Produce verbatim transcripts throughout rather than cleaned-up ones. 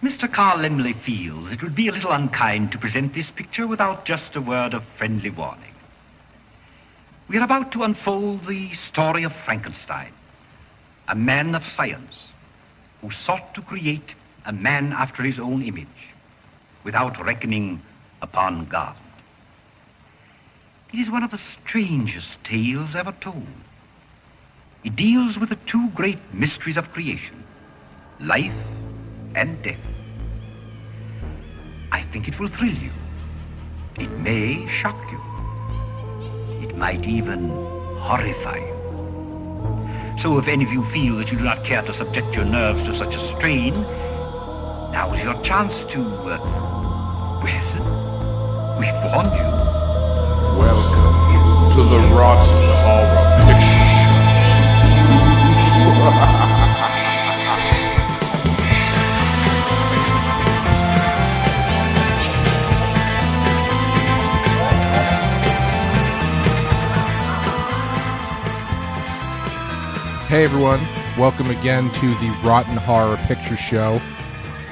Mister Carlemley feels it would be a little unkind to present this picture without just a word of friendly warning. We are about to unfold the story of Frankenstein, a man of science who sought to create a man after his own image without reckoning upon God. It is one of the strangest tales ever told. It deals with the two great mysteries of creation, life and death. I think it will thrill you. It may shock you. It might even horrify you. So if any of you feel that you do not care to subject your nerves to such a strain, now is your chance to, uh, well, we've warned you. Welcome to the Rotten Horror Picture Show. Hey everyone, welcome again to the Rotten Horror Picture Show,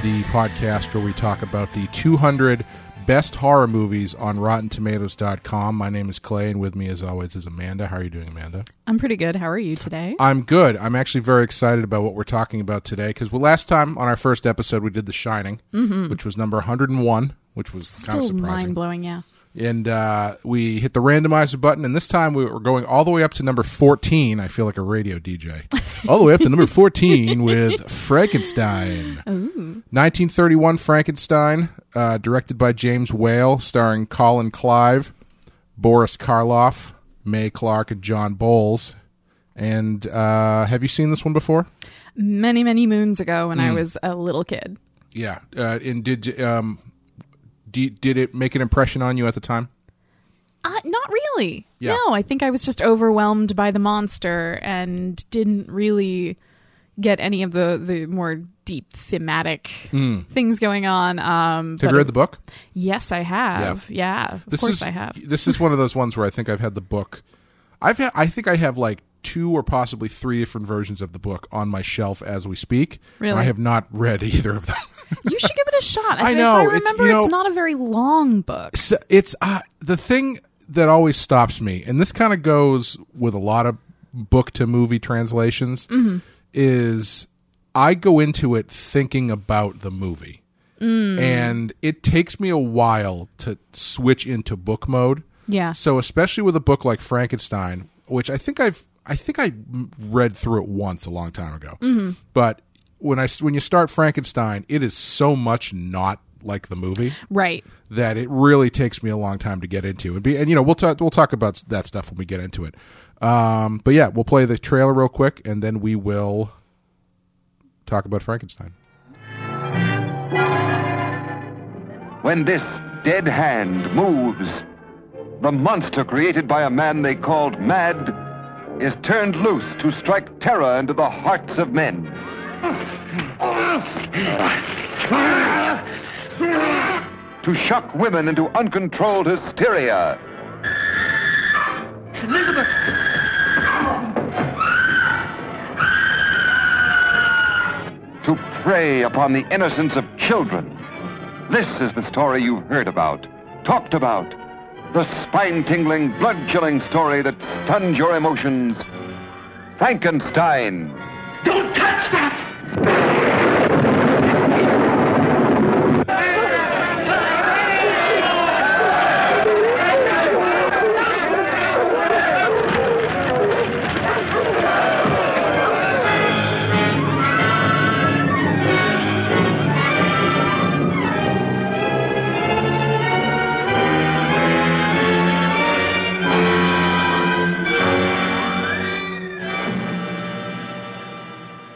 the podcast where we talk about the two hundred best horror movies on Rotten Tomatoes dot com. My name is Clay, and with me as always is Amanda. How are you doing, Amanda? I'm pretty good. How are you today? I'm good. I'm actually very excited about what we're talking about today, because well, last time on our first episode we did The Shining, mm-hmm. which was number one hundred and one, which was Still kind of surprising. Mind-blowing, yeah. And uh, we hit the randomizer button, and this time we were going all the way up to number fourteen. I feel like a radio D J. All the way up to number fourteen with Frankenstein. Ooh. nineteen thirty-one Frankenstein, uh, directed by James Whale, starring Colin Clive, Boris Karloff, Mae Clark, and John Bowles. And uh, have you seen this one before? Many, many moons ago when mm. I was a little kid. Yeah. Uh, and did... Um, Did it make an impression on you at the time? Uh, not really. Yeah. No, I think I was just overwhelmed by the monster and didn't really get any of the, the more deep thematic mm. things going on. Um, have you read the book? Yes, I have. Yeah, yeah of this course is, I have. This is one of those ones where I think I've had the book. I've had, I think I have like two or possibly three different versions of the book on my shelf as we speak. Really? And I have not read either of them. You should give it a shot. I, I know. If I remember, it's, you know, it's not a very long book. So it's uh, the thing that always stops me, and this kind of goes with a lot of book-to-movie translations, mm-hmm. is I go into it thinking about the movie. Mm. And it takes me a while to switch into book mode. Yeah. So especially with a book like Frankenstein, which I think I've I think I read through it once a long time ago. Mm-hmm. But... When I when you start Frankenstein, it is so much not like the movie, right? That it really takes me a long time to get into, and be and you know we'll talk we'll talk about that stuff when we get into it. Um, but yeah, we'll play the trailer real quick, and then we will talk about Frankenstein. When this dead hand moves, the monster created by a man they called Mad is turned loose to strike terror into the hearts of men. To shock women into uncontrolled hysteria. Elizabeth! To prey upon the innocence of children. This is the story you've heard about, talked about. The spine-tingling, blood-chilling story that stuns your emotions. Frankenstein. Don't touch that!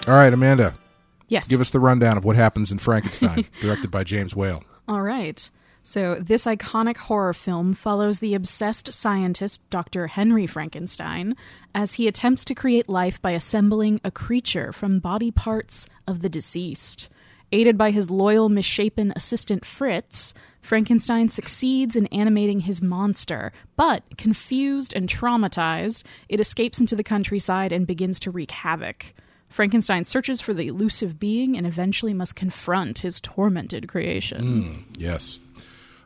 All right, Amanda. Yes. Give us the rundown of what happens in Frankenstein, directed by James Whale. All right. So this iconic horror film follows the obsessed scientist, Doctor Henry Frankenstein, as he attempts to create life by assembling a creature from body parts of the deceased. Aided by his loyal, misshapen assistant, Fritz, Frankenstein succeeds in animating his monster, but, confused and traumatized, it escapes into the countryside and begins to wreak havoc. Frankenstein searches for the elusive being and eventually must confront his tormented creation. Mm, yes.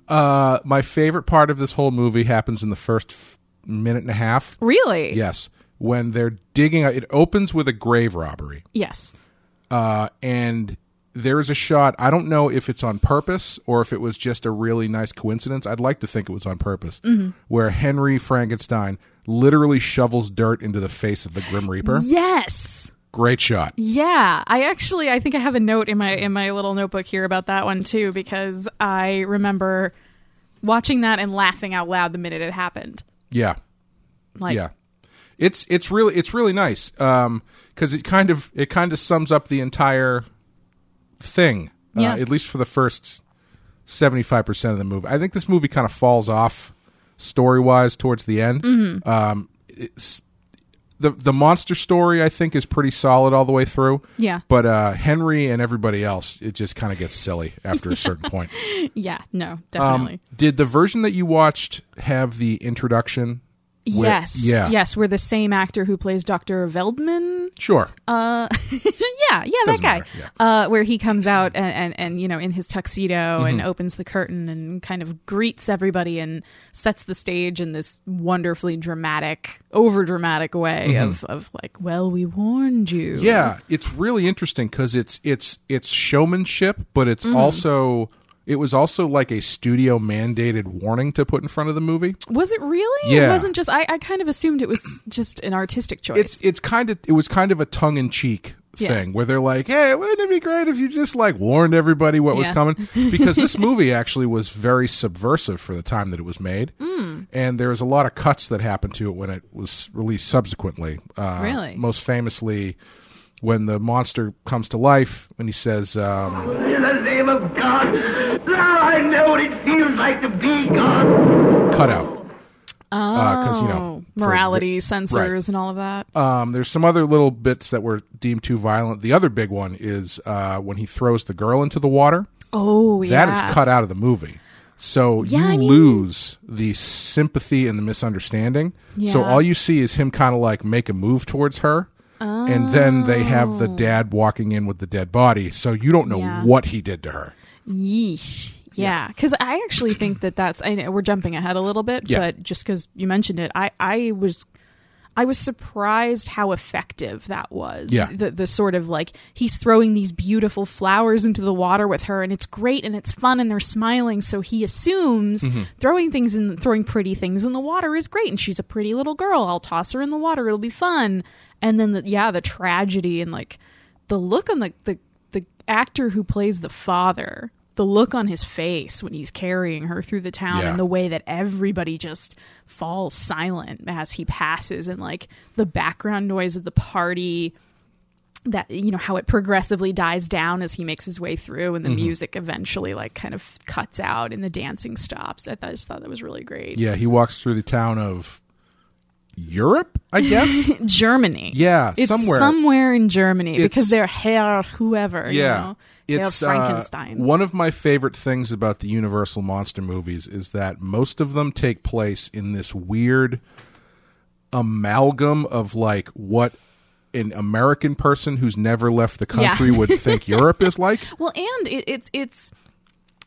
Uh, my favorite part of this whole movie happens in the first f- minute and a half. Really? Yes. When they're digging, it opens with a grave robbery. Yes. Uh, and there is a shot, I don't know if it's on purpose or if it was just a really nice coincidence. I'd like to think it was on purpose, mm-hmm. where Henry Frankenstein literally shovels dirt into the face of the Grim Reaper. Yes. Great shot. Yeah. I actually, I think I have a note in my in my little notebook here about that one too, because I remember watching that and laughing out loud the minute it happened. Yeah. Like, yeah. It's it's really it's really nice. Um, because it kind of it kind of sums up the entire thing. Yeah. Uh, at least for the first seventy-five percent of the movie. I think this movie kind of falls off story-wise towards the end. Mm-hmm. Um it's The the monster story, I think, is pretty solid all the way through. Yeah. But uh, Henry and everybody else, it just kind of gets silly after a certain point. Yeah, no, definitely. Um, did the version that you watched have the introduction? With, yes. Yeah. Yes, we're the same actor who plays Doctor Veldman. Sure. Uh, yeah, yeah, Doesn't that guy. Yeah. Uh, where he comes out and, and, and, you know, in his tuxedo mm-hmm. and opens the curtain and kind of greets everybody and sets the stage in this wonderfully dramatic, over-dramatic way mm-hmm. of, of like, well, we warned you. Yeah, it's really interesting because it's, it's, it's showmanship, but it's mm-hmm. also... It was also like a studio-mandated warning to put in front of the movie. Was it really? Yeah. It wasn't just... I, I kind of assumed it was just an artistic choice. It's it's kind of... It was kind of a tongue-in-cheek thing yeah. where they're like, hey, wouldn't it be great if you just like warned everybody what yeah. was coming? Because this movie actually was very subversive for the time that it was made. Mm. And there was a lot of cuts that happened to it when it was released subsequently. Uh, really? Most famously... When the monster comes to life, when he says, um, in the name of God, now I know what it feels like to be God. Cut out. Oh. Uh, you know, morality, for, censors, right. and all of that. Um, there's some other little bits that were deemed too violent. The other big one is uh, when he throws the girl into the water. Oh, yeah. That is cut out of the movie. So yeah, you I mean, lose the sympathy and the misunderstanding. Yeah. So all you see is him kind of like make a move towards her. Oh. And then they have the dad walking in with the dead body, so you don't know yeah. what he did to her. Yeesh. Yeah, because yeah. I actually think that that's... I know we're jumping ahead a little bit, yeah. but just because you mentioned it, I, I was... I was surprised how effective that was. Yeah. The, the sort of like, he's throwing these beautiful flowers into the water with her and it's great and it's fun and they're smiling. So he assumes mm-hmm. throwing things in, throwing pretty things in the water is great. And she's a pretty little girl. I'll toss her in the water. It'll be fun. And then, the, yeah, the tragedy and like the look on the, the, the actor who plays the father, the look on his face when he's carrying her through the town yeah. and the way that everybody just falls silent as he passes and like the background noise of the party that, you know, how it progressively dies down as he makes his way through and the mm-hmm. music eventually like kind of cuts out and the dancing stops. I, th- I just thought that was really great. Yeah. He walks through the town of Europe, I guess. Germany. Yeah. It's somewhere. Somewhere in Germany it's, because they're Herr whoever, yeah. you know. It's Frankenstein. Uh, one of my favorite things about the Universal monster movies is that most of them take place in this weird amalgam of like what an American person who's never left the country yeah. would think Europe is like. Well, and it, it's it's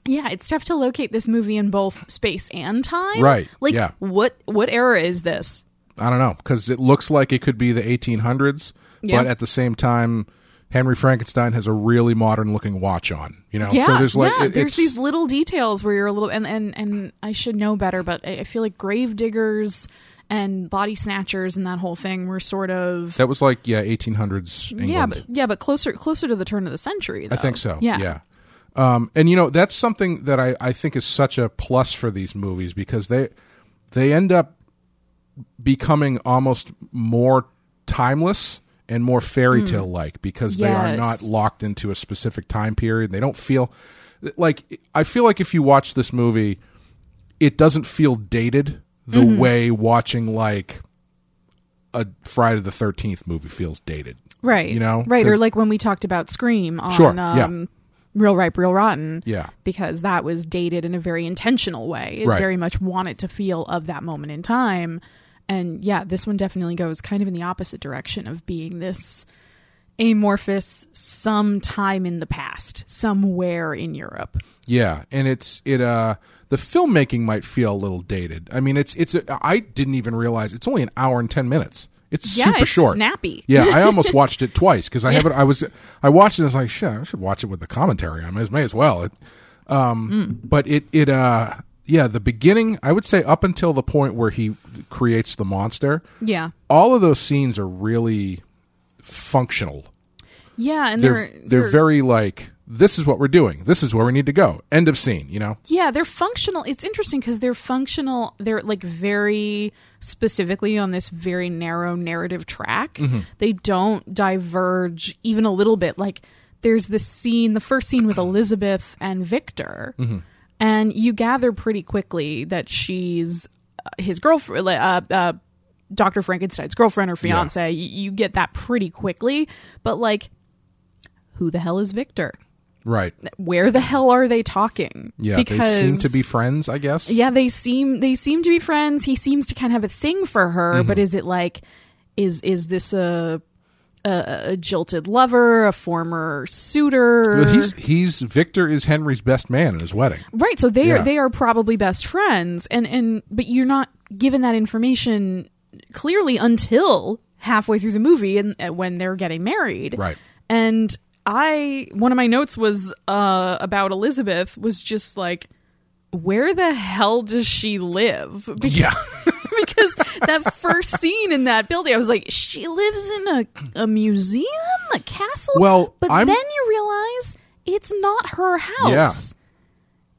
yeah, it's tough to locate this movie in both space and time. Right. Like yeah. what what era is this? I don't know, because it looks like it could be the eighteen hundreds, yeah. but at the same time. Henry Frankenstein has a really modern-looking watch on, you know. Yeah, so there's like yeah. it, there's these little details where you're a little and, and and I should know better, but I feel like grave diggers and body snatchers and that whole thing were sort of that was like yeah eighteen hundreds England. Yeah, but yeah, but closer closer to the turn of the century, though. I think so. Yeah, yeah. Um, and you know that's something that I, I think is such a plus for these movies because they they end up becoming almost more timeless. And more fairy tale like because yes. they are not locked into a specific time period. They don't feel like I feel like if you watch this movie, it doesn't feel dated the mm-hmm. way watching like a Friday the thirteenth movie feels dated. Right. You know? Right. Or like when we talked about Scream on sure, um, yeah. Real Ripe, Real Rotten. Yeah. Because that was dated in a very intentional way. It right. very much wanted to feel of that moment in time. And yeah, this one definitely goes kind of in the opposite direction of being this amorphous sometime in the past, somewhere in Europe. Yeah, and it's it uh the filmmaking might feel a little dated. I mean, it's it's a, I didn't even realize it's only an hour and ten minutes. It's yeah, super it's short. Snappy. Yeah, I almost watched it twice because I haven't. I was I watched it. and I was like, shit, I should watch it with the commentary. I may as well. It, um, mm. But it it uh yeah, the beginning. I would say up until the point where he creates the monster. Yeah, all of those scenes are really functional. Yeah, and they're they're, they're, they're very like, this is what we're doing. This is where we need to go. End of scene, you know? Yeah, they're functional. It's interesting because they're functional. They're like very specifically on this very narrow narrative track. Mm-hmm. They don't diverge even a little bit. Like there's this scene, the first scene with Elizabeth and Victor. Mm-hmm. And you gather pretty quickly that she's his girlfriend, uh, uh, Doctor Frankenstein's girlfriend or fiance. Yeah. You, you get that pretty quickly. But like, who the hell is Victor? Right. Where the hell are they talking? Yeah, because, they seem to be friends, I guess. Yeah, they seem they seem to be friends. He seems to kind of have a thing for her, mm-hmm. but is it like, is is this a, a a jilted lover, a former suitor? Well, he's he's Victor is Henry's best man at his wedding. Right, so they yeah. are they are probably best friends, and and but you're not given that information clearly until halfway through the movie and uh, when they're getting married. Right, and. I one of my notes was uh, about Elizabeth was just like, where the hell does she live? Because, yeah, because that first scene in that building, I was like, she lives in a, a museum, a castle. Well, but I'm, then you realize it's not her house. Yeah. It's,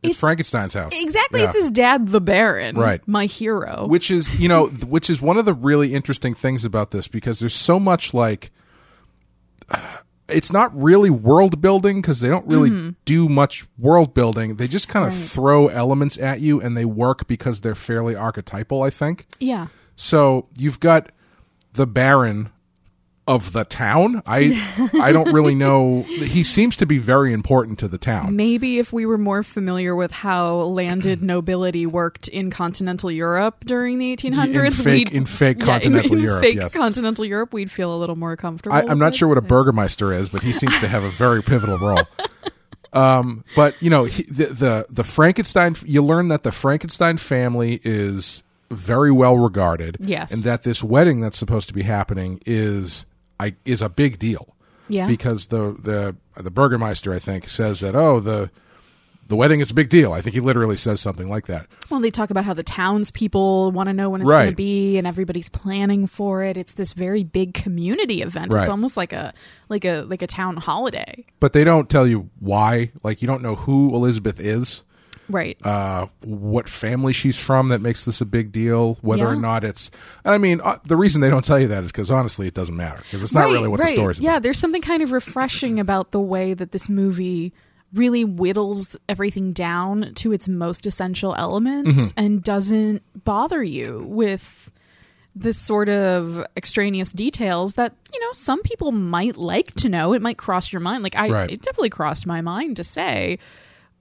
it's Frankenstein's house. Exactly. Yeah. It's his dad, the Baron. Right. My hero. Which is, you know, which is one of the really interesting things about this, because there's so much like. Uh, It's not really world building because they don't really mm-hmm. do much world building. They just kind of right. throw elements at you, and they work because they're fairly archetypal, I think. Yeah. So you've got the Baron of the town. I I don't really know. He seems to be very important to the town. Maybe if we were more familiar with how landed nobility worked in continental Europe during the eighteen hundreds, in fake, we'd, in fake yeah, continental in, in Europe, fake yes. continental Europe, we'd feel a little more comfortable. I, I'm not sure what a burgermeister is, but he seems to have a very pivotal role. Um, but you know, he, the, the the Frankenstein. You learn that the Frankenstein family is very well regarded, yes, and that this wedding that's supposed to be happening is. I, is a big deal, yeah. Because the the the Burgermeister, I think, says that oh the the wedding is a big deal. I think he literally says something like that. Well, they talk about how the townspeople want to know when it's right. going to be, and everybody's planning for it. It's this very big community event. Right. It's almost like a like a like a town holiday. But they don't tell you why. Like you don't know who Elizabeth is, right? Uh, what family she's from that makes this a big deal, whether yeah. or not it's, I mean, uh, the reason they don't tell you that is because honestly, it doesn't matter because it's not right, really what right. the story's about. Yeah, there's something kind of refreshing about the way that this movie really whittles everything down to its most essential elements mm-hmm. and doesn't bother you with the sort of extraneous details that, you know, some people might like to know. It might cross your mind. Like I, right. it definitely crossed my mind to say,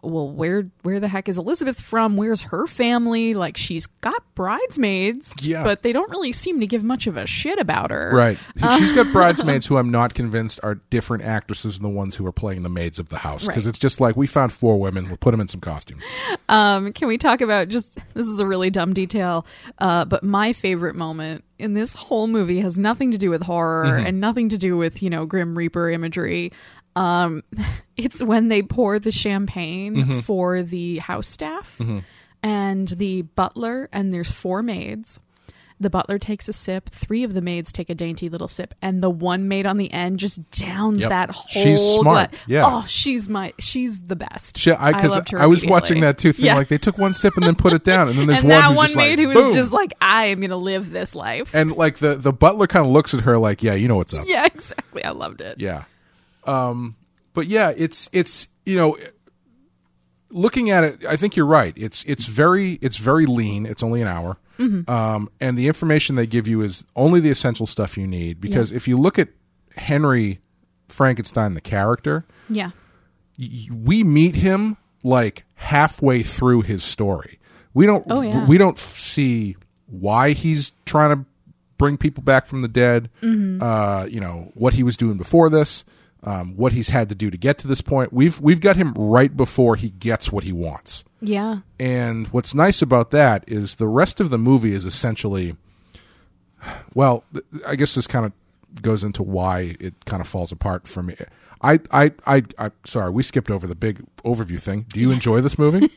well, where where the heck is Elizabeth from? Where's her family? Like, she's got bridesmaids, yeah. but they don't really seem to give much of a shit about her. Right. She's got bridesmaids who I'm not convinced are different actresses than the ones who are playing the maids of the house. Because right. it's just like, we found four women, we'll put them in some costumes. Um, can we talk about just, this is a really dumb detail, uh, but my favorite moment in this whole movie has nothing to do with horror mm-hmm. and nothing to do with, you know, Grim Reaper imagery. Um, it's when they pour the champagne mm-hmm. for the house staff mm-hmm. and the butler, and there's four maids. The butler takes a sip. Three of the maids take a dainty little sip, and the one maid on the end just downs yep. that whole. She's smart. Gla- yeah. Oh, she's my. She's the best. She, I, I loved her. I was watching that too. Thing yeah. like they took one sip and then put it down, and then there's and one that who's one just maid like, who boom. was just like, "I am going to live this life." And like the the butler kind of looks at her like, "Yeah, you know what's up." Yeah, exactly. I loved it. Yeah. Um, but yeah, it's, it's, you know, looking at it, I think you're right. It's, it's very, it's very lean. It's only an hour. Mm-hmm. Um, and the information they give you is only the essential stuff you need, because yeah. if you look at Henry Frankenstein, the character, yeah, y- we meet him like halfway through his story. We don't, oh, yeah. we don't see why he's trying to bring people back from the dead, mm-hmm. uh, you know, what he was doing before this, um, what he's had to do to get to this point. We've we've got him right before he gets what he wants. Yeah. And what's nice about that is the rest of the movie is essentially, well, I guess this kind of goes into why it kind of falls apart for me. I, I, I, I, sorry, we skipped over the big overview thing. Do you enjoy this movie?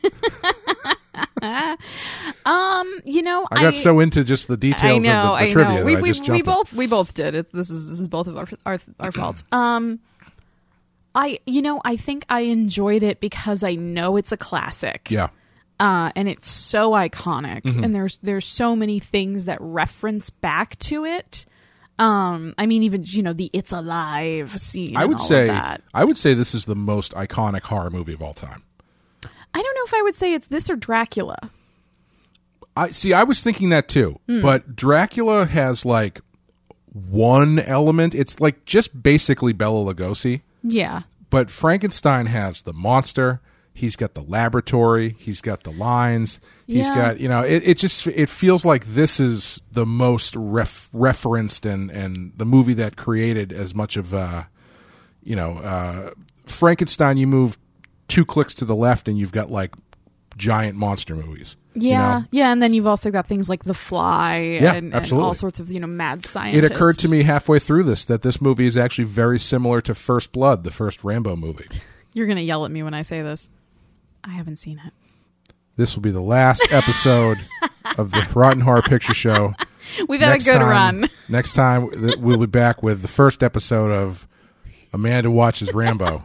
um, you know, I got I, so into just the details know, of the, the trivia that we, I we, just jumped we both, in. we both did. It, this is this is both of our our, our faults. Um, I, you know, I think I enjoyed it because I know it's a classic. Yeah. Uh, and it's so iconic, mm-hmm. and there's there's so many things that reference back to it. Um, I mean, even, you know, the "It's Alive" scene. I would and all say of that. I would say this is the most iconic horror movie of all time. I don't know if I would say it's this or Dracula. I see. I was thinking that too, mm. but Dracula has like one element. It's like just basically Bela Lugosi. Yeah. But Frankenstein has the monster. He's got the laboratory. He's got the lines. He's yeah. got, you know, it, it just, it feels like this is the most ref, referenced and, and the movie that created as much of, uh, you know, uh, Frankenstein, you move two clicks to the left and you've got like giant monster movies. Yeah. You know? Yeah. And then you've also got things like The Fly yeah, and, and all sorts of, you know, mad scientists. It occurred to me halfway through this that this movie is actually very similar to First Blood, the first Rambo movie. You're going to yell at me when I say this. I haven't seen it. This will be the last episode of the Rotten Horror Picture Show. We've had next a good time, run. Next time we'll be back with the first episode of Amanda Watches Rambo,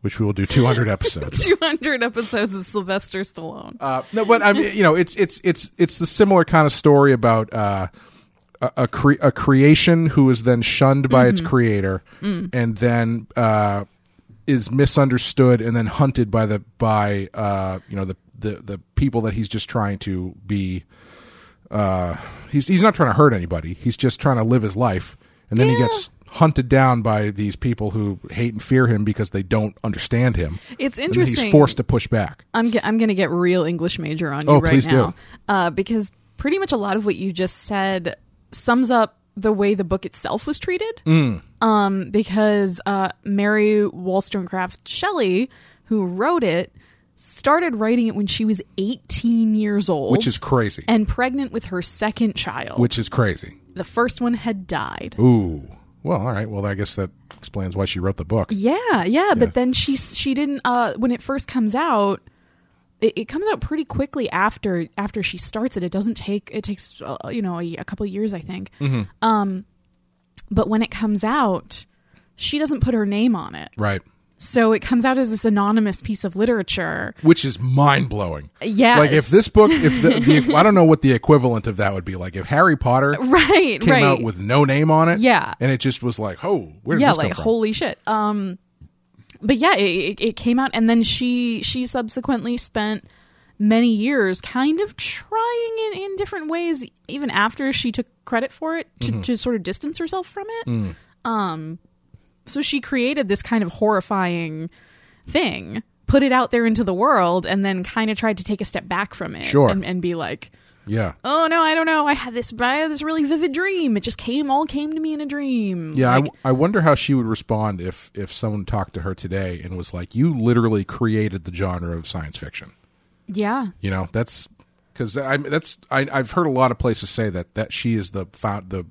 which we will do two hundred episodes. two hundred episodes of Sylvester Stallone. Uh, no, but I mean, you know, it's it's it's it's the similar kind of story about uh, a a, cre- a creation who is then shunned by mm-hmm. its creator, mm. and then. Uh, is misunderstood and then hunted by the by uh you know the, the the people that he's just trying to be uh he's he's not trying to hurt anybody, he's just trying to live his life, and then yeah. he gets hunted down by these people who hate and fear him because they don't understand him. It's interesting, he's forced to push back. I'm g- I'm gonna get real English major on you oh, right please now do. Uh because pretty much a lot of what you just said sums up the way the book itself was treated, mm. um, because uh, Mary Wollstonecraft Shelley, who wrote it, started writing it when she was eighteen years old. Which is crazy. And pregnant with her second child. Which is crazy. The first one had died. Ooh. Well, all right. Well, I guess that explains why she wrote the book. Yeah, yeah. yeah. But then she she didn't, uh, when it first comes out... It, it comes out pretty quickly after after she starts it. It doesn't take it takes uh, you know a, a couple of years, I think. Mm-hmm. Um, but when it comes out, she doesn't put her name on it, right? So it comes out as this anonymous piece of literature, which is mind blowing. Yeah, like if this book, if the, the I don't know what the equivalent of that would be. Like if Harry Potter, right, came right. out with no name on it, yeah, and it just was like, oh, where did yeah, this like come from? Holy shit. Um. But yeah, it, it came out, and then she she subsequently spent many years kind of trying in, in different ways, even after she took credit for it, to, mm-hmm. to sort of distance herself from it. Mm. Um, so she created this kind of horrifying thing, put it out there into the world, and then kind of tried to take a step back from it sure. and, and be like... Yeah. Oh no, I don't know. I had this. I had this really vivid dream. It just came, all came to me in a dream. Yeah. Like, I, w- I wonder how she would respond if if someone talked to her today and was like, "You literally created the genre of science fiction." Yeah. You know, that's because I that's I I've heard a lot of places say that that she is the found, the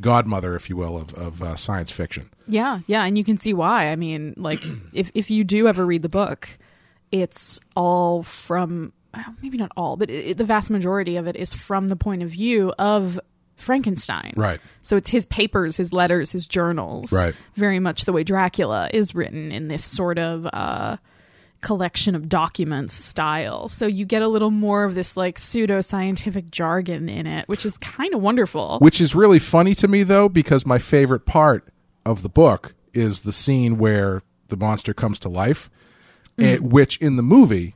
godmother, if you will, of of uh, science fiction. Yeah. Yeah, and you can see why. I mean, like, if if you do ever read the book, it's all from. Maybe not all, but it, the vast majority of it is from the point of view of Frankenstein. Right. So it's his papers, his letters, his journals. Right. Very much the way Dracula is written in this sort of uh, collection of documents style. So you get a little more of this like pseudo-scientific jargon in it, which is kind of wonderful. Which is really funny to me, though, because my favorite part of the book is the scene where the monster comes to life, mm-hmm. it, which in the movie...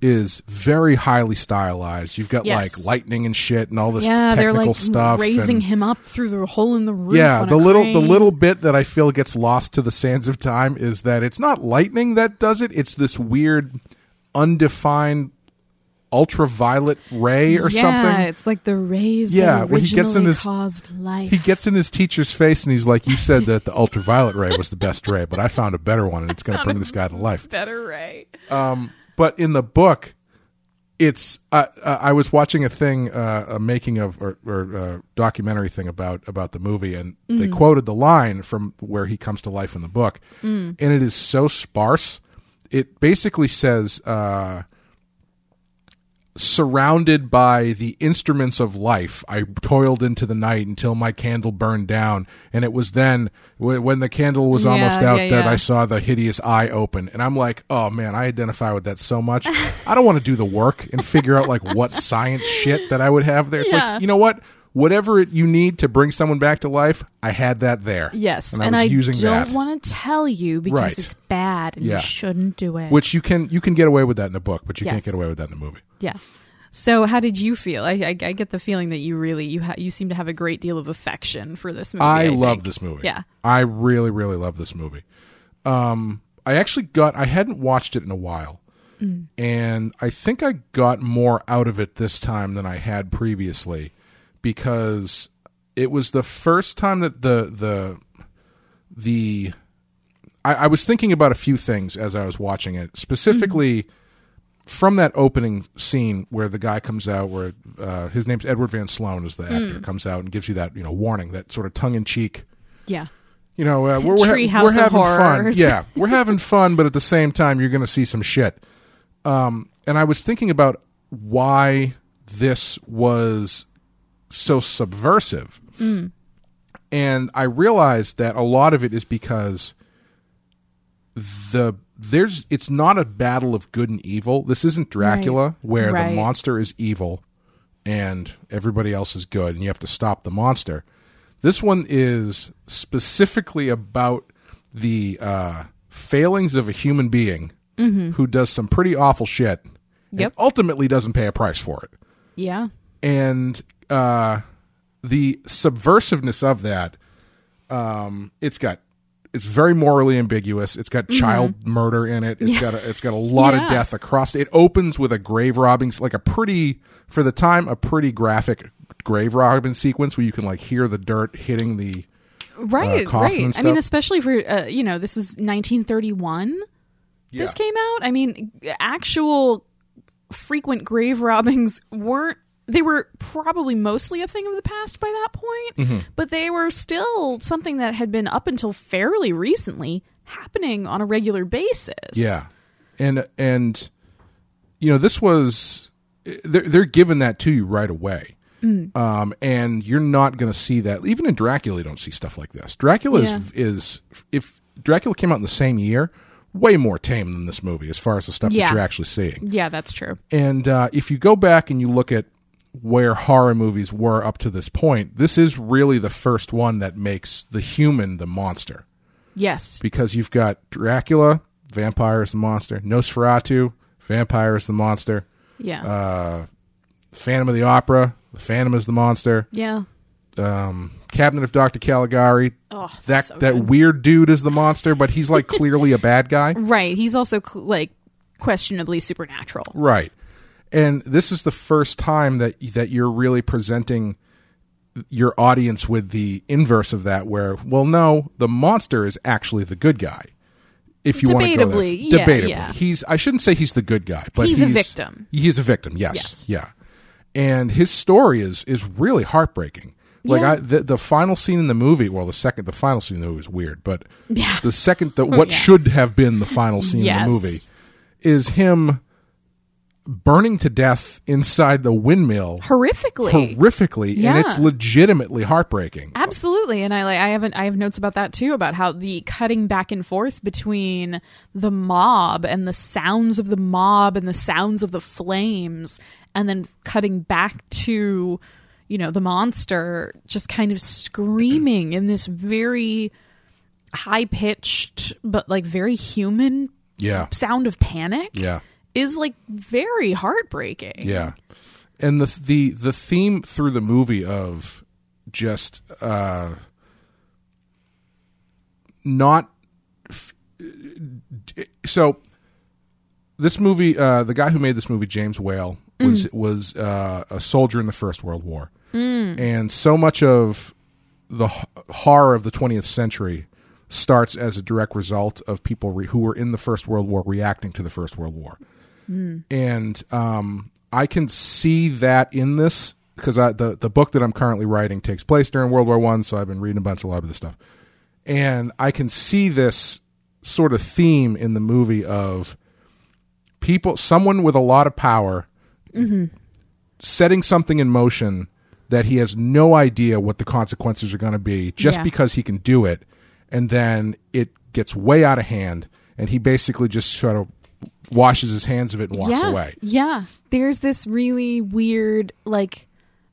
is very highly stylized. You've got yes. like lightning and shit and all this yeah, technical they're like stuff, raising and, him up through the hole in the roof. Yeah, on the a little crane. The little bit that I feel gets lost to the sands of time is that it's not lightning that does it. It's this weird, undefined ultraviolet ray or yeah, something. Yeah, it's like the rays yeah, that originally when he gets in his, caused life. He gets in his teacher's face and he's like, you said that the ultraviolet ray was the best ray, but I found a better one and it's going to bring this guy to life. Better ray. Um, but in the book, it's uh, uh, I was watching a thing, uh, a making of or, or uh, documentary thing about, about the movie, and mm. they quoted the line from where he comes to life in the book, mm. and it is so sparse. It basically says... Uh, surrounded by the instruments of life, I toiled into the night until my candle burned down, and it was then w- when the candle was almost yeah, out yeah, that yeah. I saw the hideous eye open. And I'm like, oh man, I identify with that so much. I don't want to do the work and figure out like what science shit that I would have there. It's yeah. like, you know what? Whatever you need to bring someone back to life, I had that there. Yes, and I, and was I using don't that. want to tell you because right. it's bad and yeah. you shouldn't do it. Which you can you can get away with that in a book, but you yes. can't get away with that in a movie. Yeah. So how did you feel? I, I, I get the feeling that you really you ha- you seem to have a great deal of affection for this movie. I, I love think. this movie. Yeah, I really really love this movie. Um, I actually got I hadn't watched it in a while, mm. and I think I got more out of it this time than I had previously. Because it was the first time that the the the I, I was thinking about a few things as I was watching it, specifically mm-hmm. from that opening scene where the guy comes out, where uh, his name's Edward Van Sloan is the actor, mm. comes out and gives you that you know warning, that sort of tongue in cheek, yeah, you know uh, we're we're, ha- we're having fun, yeah, we're having fun, but at the same time you're going to see some shit. Um, and I was thinking about why this was so subversive. Mm. And I realized that a lot of it is because the there's it's not a battle of good and evil. This isn't Dracula right. where right. the monster is evil and everybody else is good and you have to stop the monster. This one is specifically about the uh, failings of a human being mm-hmm. who does some pretty awful shit yep. and ultimately doesn't pay a price for it. Yeah. And Uh, the subversiveness of that, um, it's got, it's very morally ambiguous. It's got mm-hmm. child murder in it. It's yeah. got, a, it's got a lot yeah. of death across. It opens with a grave robbing, like a pretty, for the time, a pretty graphic grave robbing sequence where you can like hear the dirt hitting the right, uh, coffin right. and stuff. I mean, especially for uh, you know, this was nineteen thirty-one. Yeah. This came out. I mean, actual frequent grave robbings weren't. They were probably mostly a thing of the past by that point, mm-hmm. but they were still something that had been up until fairly recently happening on a regular basis. Yeah. And, and you know, this was, they're, they're giving that to you right away. Mm. Um, and you're not going to see that. Even in Dracula, you don't see stuff like this. Dracula yeah. is, is, if Dracula came out in the same year, way more tame than this movie as far as the stuff yeah. that you're actually seeing. Yeah, that's true. And uh, if you go back and you look at where horror movies were up to this point, this is really the first one that makes the human the monster. Yes. Because you've got Dracula, vampire is the monster. Nosferatu, vampire is the monster. Yeah. Uh, Phantom of the Opera, the Phantom is the monster. Yeah. Um, Cabinet of Doctor Caligari. Oh, that so that good. Weird dude is the monster, but he's like clearly a bad guy. Right. He's also cl- like questionably supernatural. Right. And this is the first time that that you're really presenting your audience with the inverse of that, where, well, no, the monster is actually the good guy. If you want to go there. Yeah, debatably, yeah. he's I shouldn't say he's the good guy, but he's, he's a victim. He is a victim. Yes, yes. yeah. And his story is is really heartbreaking. Like yeah. I, the, the final scene in the movie, well, the second, the final scene in the movie is weird, but yeah. the second, the, what oh, yeah. should have been the final scene yes. in the movie is him burning to death inside the windmill, horrifically, horrifically, yeah. and it's legitimately heartbreaking. Absolutely, and I like I haven't I have notes about that too, about how the cutting back and forth between the mob and the sounds of the mob and the sounds of the flames, and then cutting back to, you know, the monster just kind of screaming in this very high pitched but like very human, yeah, sound of panic, yeah. is like very heartbreaking. Yeah. And the the the theme through the movie of just uh not f- so this movie, uh, the guy who made this movie, James Whale, was mm. was uh, a soldier in the First World War, mm. and so much of the h- horror of the twentieth century starts as a direct result of people re- who were in the First World War reacting to the First World War, mm. and um, I can see that in this because the the book that I'm currently writing takes place during World War One, so I've been reading a bunch of a lot of this stuff, and I can see this sort of theme in the movie of people, someone with a lot of power, mm-hmm. setting something in motion that he has no idea what the consequences are going to be, just yeah. because he can do it, and then it gets way out of hand, and he basically just sort of washes his hands of it and walks yeah. away. Yeah, there's this really weird, like,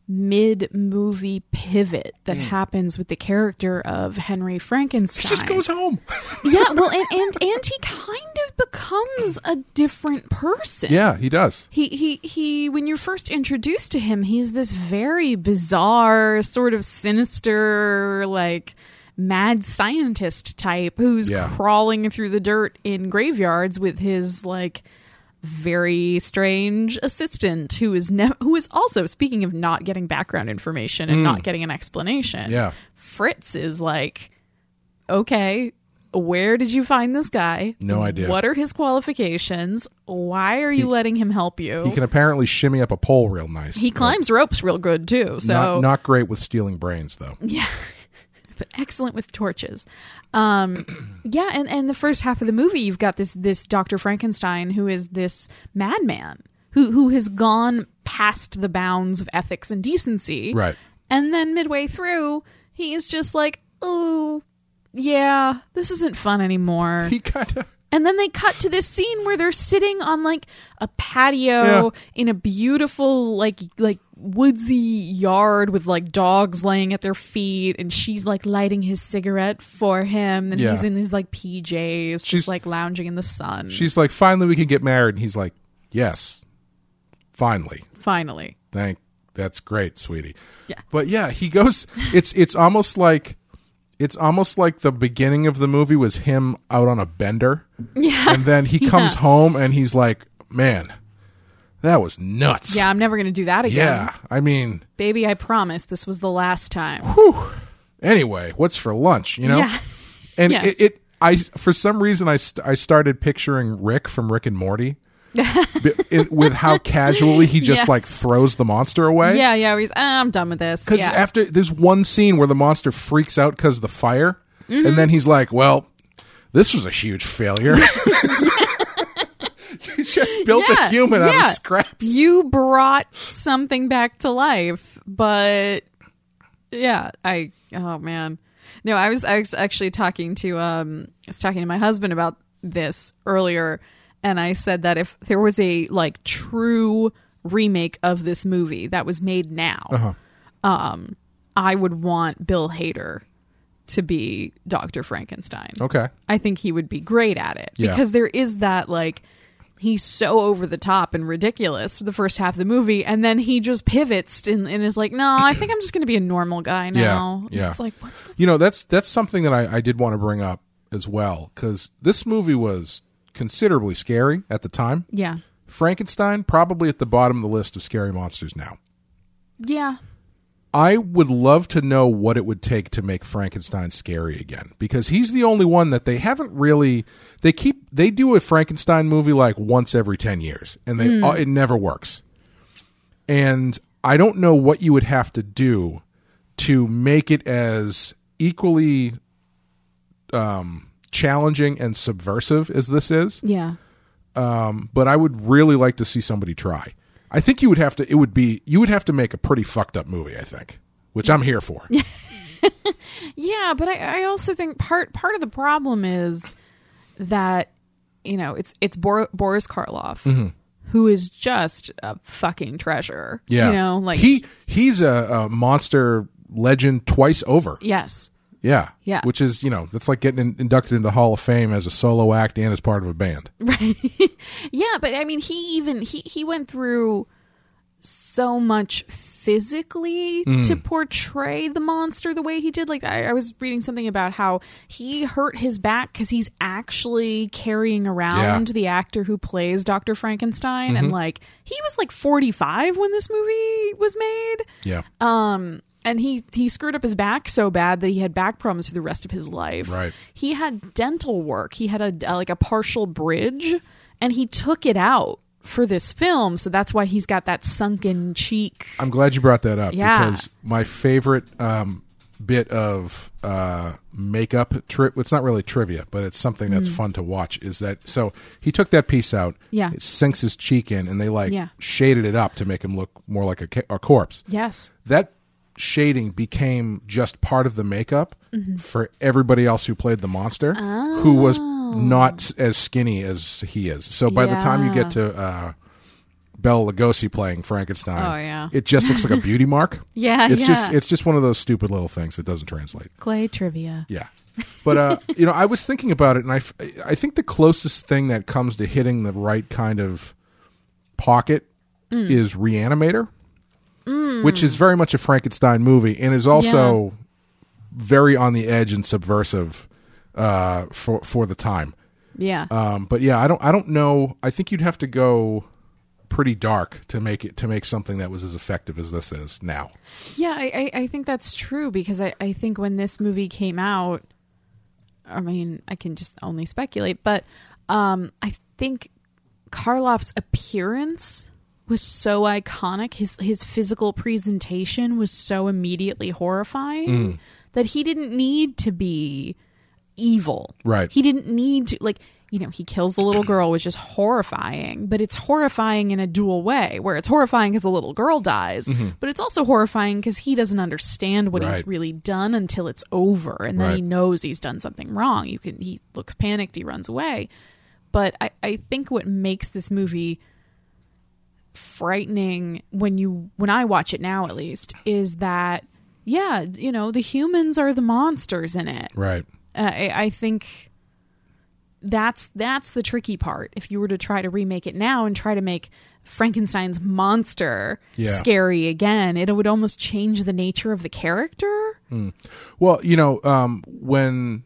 mid-movie pivot that mm. happens with the character of Henry Frankenstein. He just goes home. yeah, well, and, and and he kind of becomes a different person. Yeah, he does. He he he. When you're first introduced to him, he's this very bizarre, sort of sinister, like mad scientist type who's yeah. crawling through the dirt in graveyards with his like. Very strange assistant who is ne- who is also, speaking of not getting background information and mm. not getting an explanation, yeah. Fritz is like, okay, where did you find this guy? No idea. What are his qualifications? Why are he, you letting him help you? He can apparently shimmy up a pole real nice. He climbs right? ropes real good too. So not, not great with stealing brains though. Yeah. But excellent with torches. Um, yeah, and, and the first half of the movie, you've got this this Doctor Frankenstein who is this madman who who has gone past the bounds of ethics and decency. Right. And then midway through, he is just like, oh, yeah, this isn't fun anymore. He kind of... And then they cut to this scene where they're sitting on like a patio yeah. in a beautiful like like woodsy yard with like dogs laying at their feet, and she's like lighting his cigarette for him, and yeah. he's in these like P Js, she's, just like lounging in the sun. She's like, "Finally, we can get married," and he's like, "Yes, finally, finally." Thank, that's great, sweetie. Yeah, but yeah, he goes. It's it's almost like. It's almost like the beginning of the movie was him out on a bender. Yeah. And then he comes yeah. home and he's like, man, that was nuts. Yeah, I'm never going to do that again. Yeah, I mean. Baby, I promise this was the last time. Whew. Anyway, what's for lunch, you know? Yeah. And yes. it, it, I, for some reason, I, st- I started picturing Rick from Rick and Morty. it, with how casually he just yeah. like throws the monster away. Yeah, yeah. He's, oh, I'm done with this. Because yeah. after there's one scene where the monster freaks out because of the fire, mm-hmm. and then he's like, "Well, this was a huge failure." You just built yeah, a human yeah. out of scraps. You brought something back to life, but yeah, I. Oh man, no. I was I was actually talking to um, I was talking to my husband about this earlier. And I said that if there was a like true remake of this movie that was made now, uh-huh. um, I would want Bill Hader to be Doctor Frankenstein. Okay. I think he would be great at it yeah. because there is that like he's so over the top and ridiculous for the first half of the movie. And then he just pivots and, and is like, no, I think I'm just going to be a normal guy now. Yeah. yeah. It's like, what the- you know, that's that's something that I, I did want to bring up as well, because this movie was considerably scary at the time. Yeah. Frankenstein, probably at the bottom of the list of scary monsters now. Yeah. I would love to know what it would take to make Frankenstein scary again, because he's the only one that they haven't really, they keep, they do a Frankenstein movie like once every ten years and they, mm. uh, it never works. And I don't know what you would have to do to make it as equally, um, challenging and subversive as this is. Yeah. Um, but I would really like to see somebody try. I think you would have to, it would be, you would have to make a pretty fucked up movie, I think, which I'm here for. yeah. But I, I also think part, part of the problem is that, you know, it's, it's Bor- Boris Karloff mm-hmm. who is just a fucking treasure. Yeah. You know, like he, he's a, a monster legend twice over. Yes. Yeah. Yeah. Which is, you know, that's like getting in, inducted into the Hall of Fame as a solo act and as part of a band. Right. yeah. But I mean, he even, he, he went through so much physically mm. to portray the monster the way he did. Like I, I was reading something about how he hurt his back because he's actually carrying around yeah. the actor who plays Doctor Frankenstein, mm-hmm. and like he was like forty-five when this movie was made. Yeah. Um. And he, he screwed up his back so bad that he had back problems for the rest of his life. Right. He had dental work. He had a, a like a partial bridge, and he took it out for this film. So that's why he's got that sunken cheek. I'm glad you brought that up yeah. because my favorite um, bit of uh, makeup tri- it's not really trivia, but it's something that's mm. fun to watch. Is that so? He took that piece out. Yeah. It sinks his cheek in, and they like yeah. shaded it up to make him look more like a, ca- a corpse. Yes. That shading became just part of the makeup mm-hmm. for everybody else who played the monster, oh. who was not as skinny as he is. So by yeah. the time you get to uh, Bela Lugosi playing Frankenstein, oh, yeah. it just looks like a beauty mark. yeah, it's yeah. just it's just one of those stupid little things that doesn't translate. Clay trivia. Yeah, but uh, you know, I was thinking about it, and I I think the closest thing that comes to hitting the right kind of pocket mm. is Re-Animator. Mm. Which is very much a Frankenstein movie, and is also yeah. very on the edge and subversive uh, for for the time. Yeah. Um, but yeah, I don't I don't know. I think you'd have to go pretty dark to make it to make something that was as effective as this is now. Yeah, I, I, I think that's true because I, I think when this movie came out, I mean, I can just only speculate, but um, I think Karloff's appearance was so iconic. His his physical presentation was so immediately horrifying mm. that he didn't need to be evil. Right. He didn't need to, like, you know, he kills the little girl, which is horrifying, but it's horrifying in a dual way, where it's horrifying because the little girl dies, mm-hmm. but it's also horrifying because he doesn't understand what right. he's really done until it's over, and then right. he knows he's done something wrong. You can he looks panicked, he runs away. But I, I think what makes this movie frightening when you when I watch it now, at least, is that yeah you know the humans are the monsters in it, right? uh, I, I think that's that's the tricky part. If you were to try to remake it now and try to make Frankenstein's monster yeah. scary again, it would almost change the nature of the character. mm. Well, you know, um when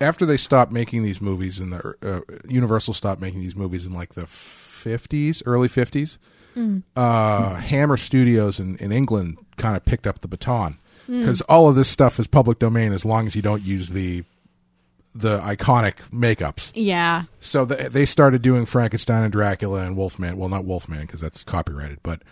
after they stopped making these movies in the uh, Universal stopped making these movies in like the fifties, early fifties, mm. uh, Hammer Studios in, in England kind of picked up the baton, because mm. all of this stuff is public domain as long as you don't use the the iconic makeups. Yeah. So the, they started doing Frankenstein and Dracula and Wolfman. Well, not Wolfman because that's copyrighted, but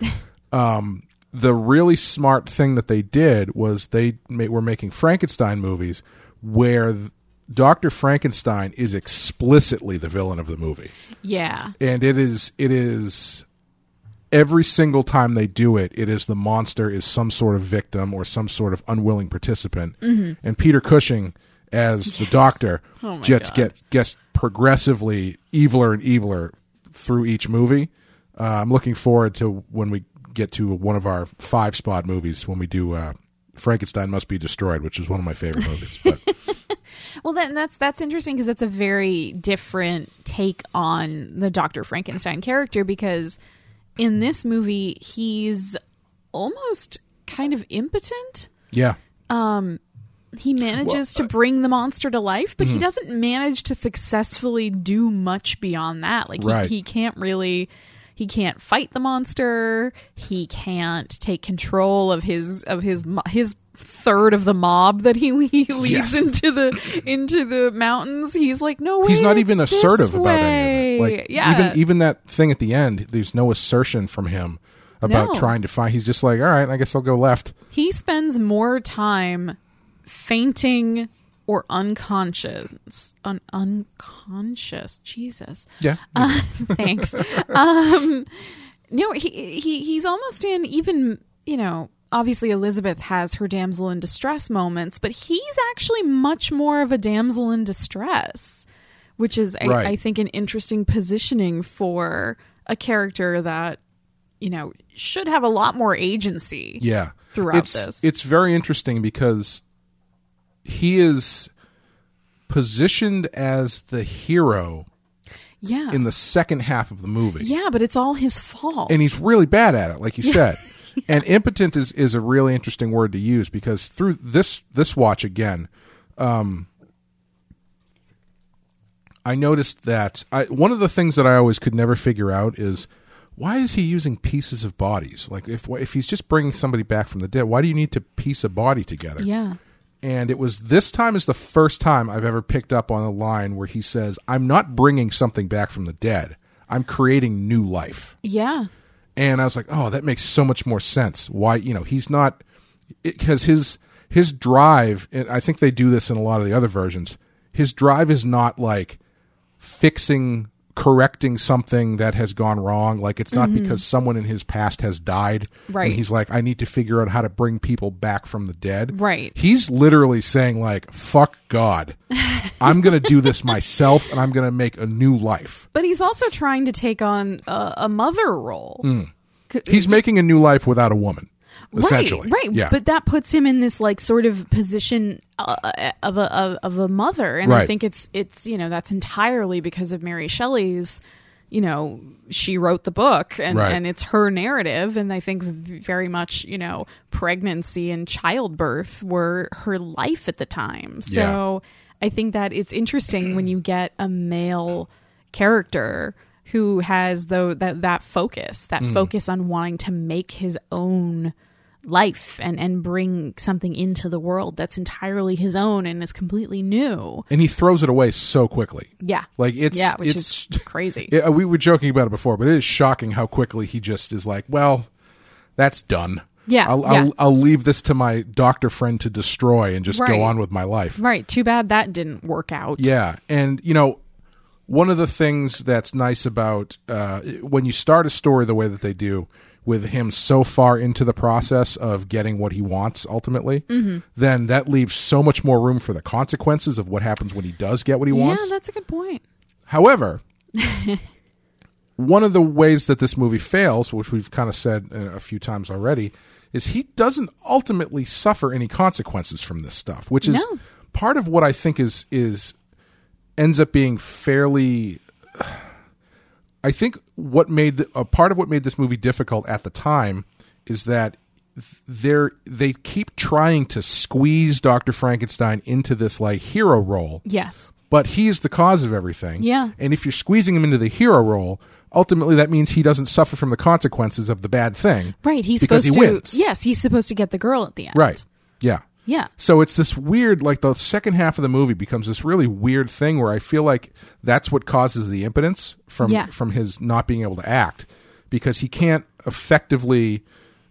um, the really smart thing that they did was they ma- were making Frankenstein movies where Th- Doctor Frankenstein is explicitly the villain of the movie. Yeah. And it is it is every single time they do it, it is the monster is some sort of victim or some sort of unwilling participant. Mm-hmm. And Peter Cushing as the yes. doctor oh gets, get, gets progressively eviler and eviler through each movie. Uh, I'm looking forward to when we get to one of our five spot movies when we do uh, Frankenstein Must Be Destroyed, which is one of my favorite movies. But well, then that's that's interesting because that's a very different take on the Doctor Frankenstein character, because in this movie he's almost kind of impotent. Yeah. Um, he manages well, uh, to bring the monster to life, but mm-hmm. he doesn't manage to successfully do much beyond that. Like he, right. he can't really he can't fight the monster. He can't take control of his of his his. third of the mob that he, he leads yes. into the into the mountains. He's like, no way. He's not even assertive way. about any of that. Like, yeah. even even that thing at the end, there's no assertion from him about no. trying to find. He's just like, all right, I guess I'll go left. He spends more time fainting or unconscious, un- unconscious. Jesus. Yeah. Uh, thanks. Um, no, he he he's almost in even you know. Obviously, Elizabeth has her damsel in distress moments, but he's actually much more of a damsel in distress, which is, I, right. I think, an interesting positioning for a character that, you know, should have a lot more agency yeah. throughout it's, this. It's very interesting because he is positioned as the hero yeah. in the second half of the movie. Yeah, but it's all his fault. And he's really bad at it, like you said. And impotent is, is a really interesting word to use, because through this this watch again, um, I noticed that I, one of the things that I always could never figure out is, why is he using pieces of bodies? Like, if if he's just bringing somebody back from the dead, why do you need to piece a body together? Yeah. And it was this time is the first time I've ever picked up on a line where he says, I'm not bringing something back from the dead. I'm creating new life. Yeah. And I was like, oh, that makes so much more sense. Why, you know, he's not, because his his drive, and I think they do this in a lot of the other versions, his drive is not like fixing, correcting something that has gone wrong. Like, it's not mm-hmm. because someone in his past has died. Right. And he's like, I need to figure out how to bring people back from the dead. Right. He's literally saying, like, fuck God. I'm going to do this myself, and I'm going to make a new life. But he's also trying to take on a, a mother role. Mm. He's making a new life without a woman. Essentially. Right, right. Yeah. But that puts him in this like sort of position uh, of a of, of a mother, and right. I think it's it's you know, that's entirely because of Mary Shelley's, you know, she wrote the book, and, right. and it's her narrative, and I think very much, you know, pregnancy and childbirth were her life at the time. So yeah. I think that it's interesting when you get a male character who has though that that focus, that mm. focus on wanting to make his own life and, and bring something into the world that's entirely his own and is completely new. And he throws it away so quickly. Yeah. Like it's yeah, which it's is crazy. Yeah, we were joking about it before, but it is shocking how quickly he just is like, well, that's done. Yeah. I'll yeah. I'll, I'll leave this to my doctor friend to destroy and just right. go on with my life. Right. Too bad that didn't work out. Yeah. And you know, one of the things that's nice about uh, when you start a story the way that they do, with him so far into the process of getting what he wants ultimately, mm-hmm. then that leaves so much more room for the consequences of what happens when he does get what he yeah, wants. Yeah, that's a good point. However, one of the ways that this movie fails, which we've kind of said a few times already, is he doesn't ultimately suffer any consequences from this stuff, which is no. part of what I think is is... ends up being fairly, I think what made the, a part of what made this movie difficult at the time is that they're they keep trying to squeeze Doctor Frankenstein into this like hero role. Yes. But he's the cause of everything. Yeah. And if you're squeezing him into the hero role, ultimately that means he doesn't suffer from the consequences of the bad thing. Right. He's because supposed he to, wins. Yes. He's supposed to get the girl at the end. Right. Yeah. Yeah. So it's this weird, like the second half of the movie becomes this really weird thing where I feel like that's what causes the impotence from yeah. from his not being able to act, because he can't effectively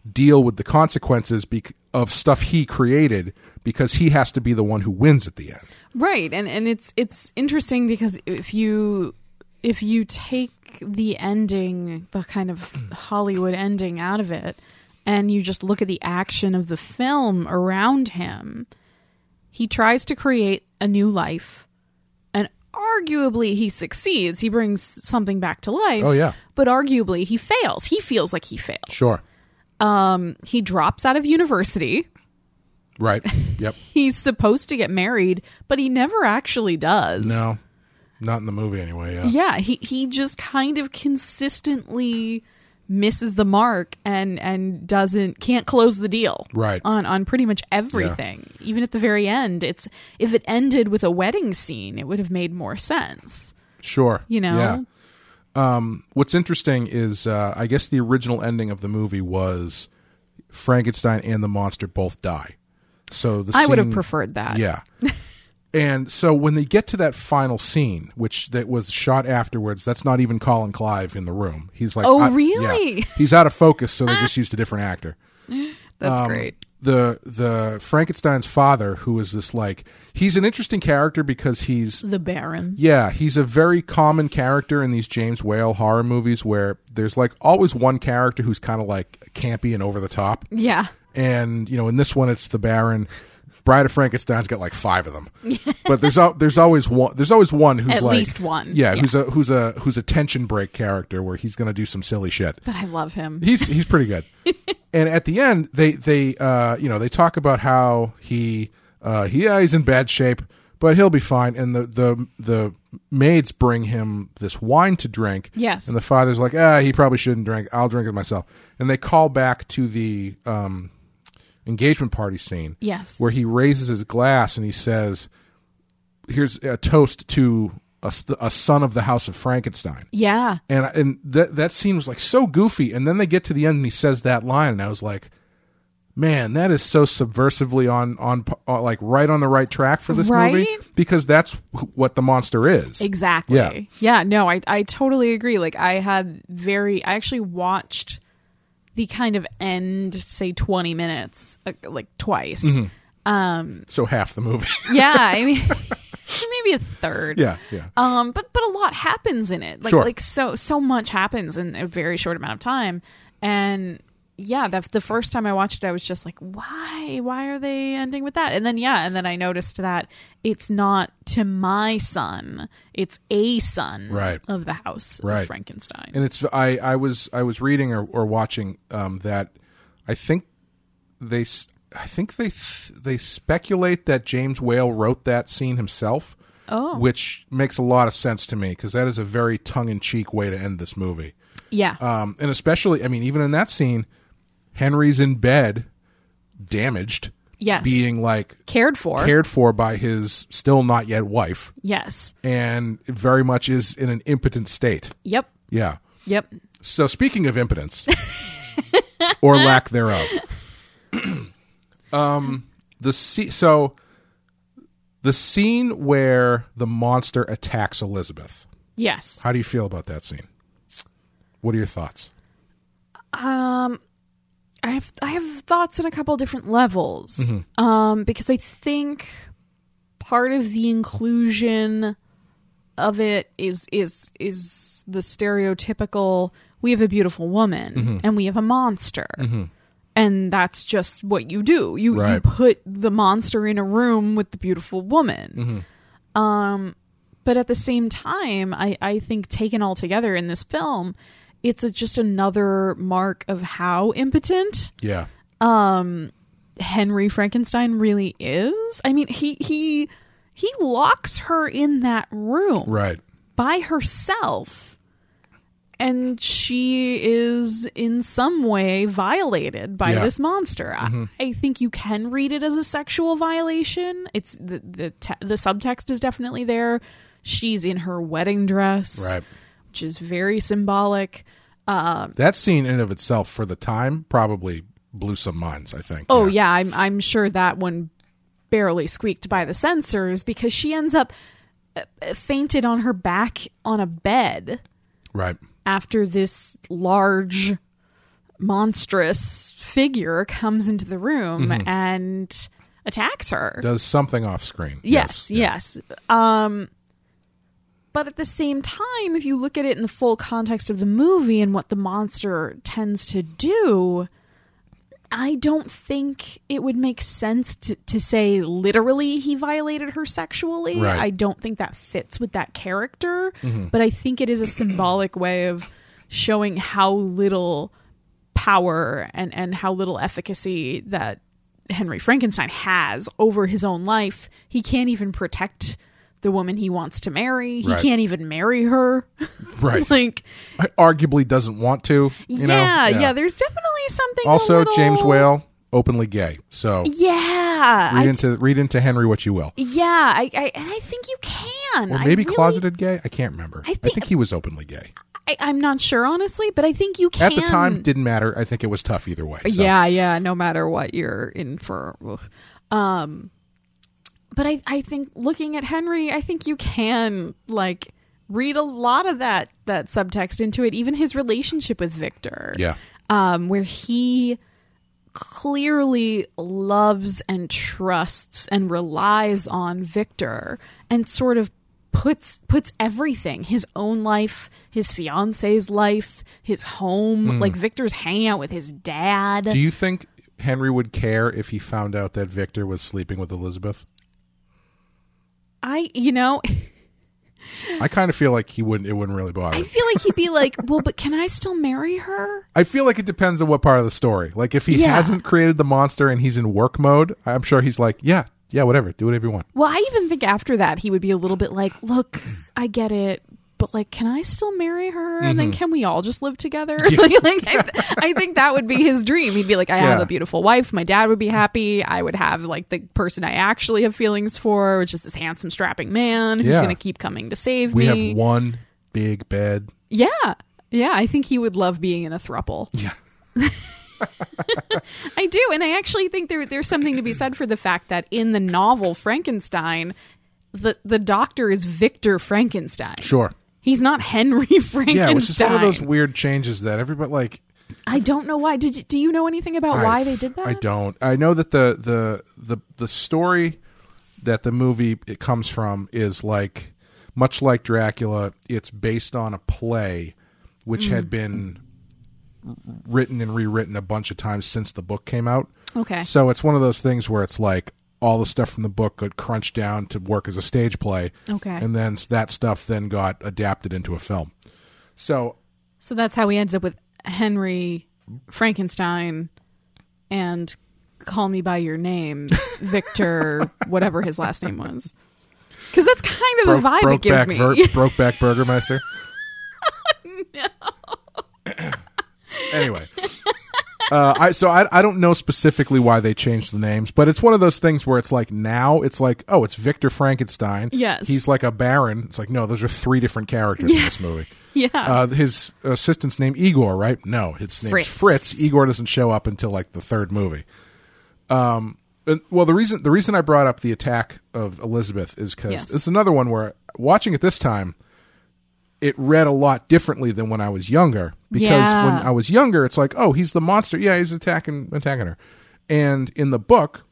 deal with the consequences be- of stuff he created, because he has to be the one who wins at the end. Right. And and it's it's interesting because if you if you take the ending, the kind of Hollywood ending out of it, and you just look at the action of the film around him, he tries to create a new life, and arguably he succeeds. He brings something back to life. Oh, yeah. But arguably he fails. He feels like he fails. Sure. Um, he drops out of university. Right. Yep. He's supposed to get married, but he never actually does. No. Not in the movie anyway. Yeah. Yeah. He, he just kind of consistently misses the mark and and doesn't can't close the deal right on on pretty much everything. Yeah. Even at the very end, it's if it ended with a wedding scene, it would have made more sense. Sure. You know. Yeah. Um what's interesting is uh I guess the original ending of the movie was Frankenstein and the monster both die. So the scene, I would have preferred that. Yeah. And so when they get to that final scene, which that was shot afterwards, that's not even Colin Clive in the room. He's like, oh, really? Yeah. He's out of focus, so they just used a different actor. That's um, great. The the Frankenstein's father, who is this like, he's an interesting character because he's the Baron. Yeah, he's a very common character in these James Whale horror movies where there's like always one character who's kind of like campy and over the top. Yeah. And, you know, in this one, it's the Baron. Bride of Frankenstein's got like five of them, but there's al- there's always one there's always one who's at like, least one, yeah, yeah, who's a who's a who's a tension break character where he's gonna do some silly shit. But I love him. He's he's pretty good. And at the end, they they uh, you know they talk about how he uh, he yeah, he's in bad shape, but he'll be fine. And the the the maids bring him this wine to drink. Yes. And the father's like, ah, he probably shouldn't drink. I'll drink it myself. And they call back to the um, engagement party scene. Yes. Where he raises his glass and he says, here's a toast to a, a son of the House of Frankenstein. Yeah. And and that that scene was like so goofy. And then they get to the end and he says that line. And I was like, man, that is so subversively on, on, on like right on the right track for this right? movie, because that's what the monster is. Exactly. Yeah. yeah no, I, I totally agree. Like I had very, I actually watched the kind of end, say twenty minutes, like twice. Mm-hmm. Um, so half the movie. yeah. I mean, maybe a third. Yeah. Yeah. Um, but, but a lot happens in it. Like, sure. like so, so much happens in a very short amount of time. And yeah, the, the first time I watched it, I was just like, why? Why are they ending with that? And then, yeah, and then I noticed that it's not to my son. It's a son right. of the house right. of Frankenstein. And it's I, I was I was reading or, or watching um, that I think they I think they they speculate that James Whale wrote that scene himself. Oh. Which makes a lot of sense to me, because that is a very tongue-in-cheek way to end this movie. Yeah. Um, and especially, I mean, even in that scene, Henry's in bed, damaged. Yes. Being like cared for, cared for by his still not yet wife. Yes. And very much is in an impotent state. Yep. Yeah. Yep. So speaking of impotence, or lack thereof, um, the ce- so the scene where the monster attacks Elizabeth. Yes. How do you feel about that scene? What are your thoughts? Um. I have I have thoughts on a couple different levels, mm-hmm. um, because I think part of the inclusion of it is is is the stereotypical, we have a beautiful woman mm-hmm. and we have a monster, mm-hmm. and that's just what you do. You, right. you put the monster in a room with the beautiful woman. Mm-hmm. Um, but at the same time, I, I think taken all together in this film, it's a, just another mark of how impotent yeah. um, Henry Frankenstein really is. I mean, he he he locks her in that room right. by herself, and she is in some way violated by yeah. this monster. Mm-hmm. I, I think you can read it as a sexual violation. It's the the, te- the subtext is definitely there. She's in her wedding dress. Right. Which is very symbolic. Um, that scene in and of itself for the time probably blew some minds, I think. Oh, yeah. yeah. I'm I'm sure that one barely squeaked by the censors, because she ends up fainted on her back on a bed. Right. After this large, monstrous figure comes into the room mm-hmm. and attacks her. Does something off screen. Yes, yes. yes. Yeah. Um. But at the same time, if you look at it in the full context of the movie and what the monster tends to do, I don't think it would make sense to, to say literally he violated her sexually. Right. I don't think that fits with that character. Mm-hmm. But I think it is a symbolic way of showing how little power and, and how little efficacy that Henry Frankenstein has over his own life. He can't even protect the woman he wants to marry. He right. can't even marry her. Right. Like, I arguably doesn't want to. You yeah, know? yeah. Yeah. There's definitely something. Also, a little... James Whale, openly gay. So yeah, read I into d- read into Henry what you will. Yeah. I, I and I think you can. Or maybe I closeted really... gay. I can't remember. I think, I think he was openly gay. I, I'm not sure, honestly, but I think you can. At the time, didn't matter. I think it was tough either way. So. Yeah. Yeah. No matter what you're in for. Um, But I, I think looking at Henry, I think you can like read a lot of that that subtext into it. Even his relationship with Victor, yeah, um, where he clearly loves and trusts and relies on Victor, and sort of puts puts everything, his own life, his fiance's life, his home. Mm. Like Victor's hanging out with his dad. Do you think Henry would care if he found out that Victor was sleeping with Elizabeth? I, you know, I kind of feel like he wouldn't, it wouldn't really bother. I feel like he'd be like, well, but can I still marry her? I feel like it depends on what part of the story. Like if he yeah. hasn't created the monster and he's in work mode, I'm sure he's like, yeah, yeah, whatever. Do whatever you want. Well, I even think after that, he would be a little bit like, look, I get it. But, like, can I still marry her? And mm-hmm. then can we all just live together? Yes. like, I, th- I think that would be his dream. He'd be like, I yeah. have a beautiful wife. My dad would be happy. I would have, like, the person I actually have feelings for, which is this handsome, strapping man who's yeah. going to keep coming to save we me. We have one big bed. Yeah. Yeah. I think he would love being in a throuple. Yeah. I do. And I actually think there there's something to be said for the fact that in the novel Frankenstein, the, the doctor is Victor Frankenstein. Sure. He's not Henry Frankenstein. Yeah, which is one of those weird changes that everybody like. I don't know why. Did you, do you know anything about I, why they did that? I don't. I know that the the the the story that the movie it comes from is like much like Dracula. It's based on a play which mm. had been written and rewritten a bunch of times since the book came out. Okay. So it's one of those things where it's like all the stuff from the book got crunched down to work as a stage play. Okay. And then that stuff then got adapted into a film. So so that's how we ended up with Henry Frankenstein and Call Me By Your Name, Victor, whatever his last name was. Because that's kind of broke, the vibe broke it gives back, me. Ver- Brokeback Burgermeister. Oh, no. Anyway. Uh, I, so I, I don't know specifically why they changed the names, but it's one of those things where it's like now it's like, oh, it's Victor Frankenstein. Yes. He's like a baron. It's like, no, those are three different characters yeah. in this movie. Yeah. Uh, his assistant's named Igor, right? No, his name's Fritz. Fritz. Igor doesn't show up until like the third movie. Um. Well, the reason the reason I brought up the attack of Elizabeth is because yes. it's another one where watching it this time, it read a lot differently than when I was younger because yeah. when I was younger, it's like, oh, he's the monster. Yeah, he's attacking attacking her. And in the book,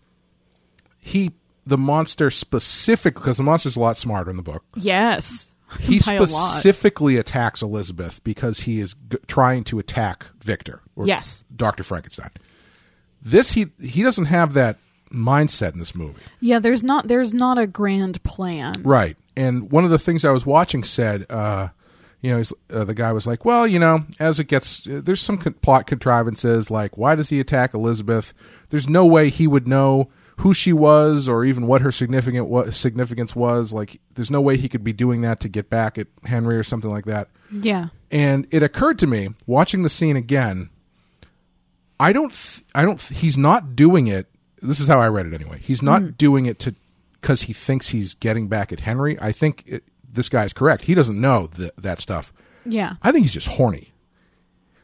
he the monster specifically, because the monster's a lot smarter in the book. Yes. He specifically attacks Elizabeth because he is g- trying to attack Victor or yes. Doctor Frankenstein. This he he doesn't have that mindset in this movie. Yeah, there's not there's not a grand plan. Right. And one of the things I was watching said, uh, you know, he's, uh, the guy was like, well, you know, as it gets, there's some con- plot contrivances, like, why does he attack Elizabeth? There's no way he would know who she was or even what her significant what significance was. Like, there's no way he could be doing that to get back at Henry or something like that. Yeah. And it occurred to me, watching the scene again, I don't, th- I don't, th- he's not doing it. This is how I read it anyway. He's not mm. doing it to, because he thinks he's getting back at Henry. I think it, this guy's correct. He doesn't know th- that stuff. Yeah. I think he's just horny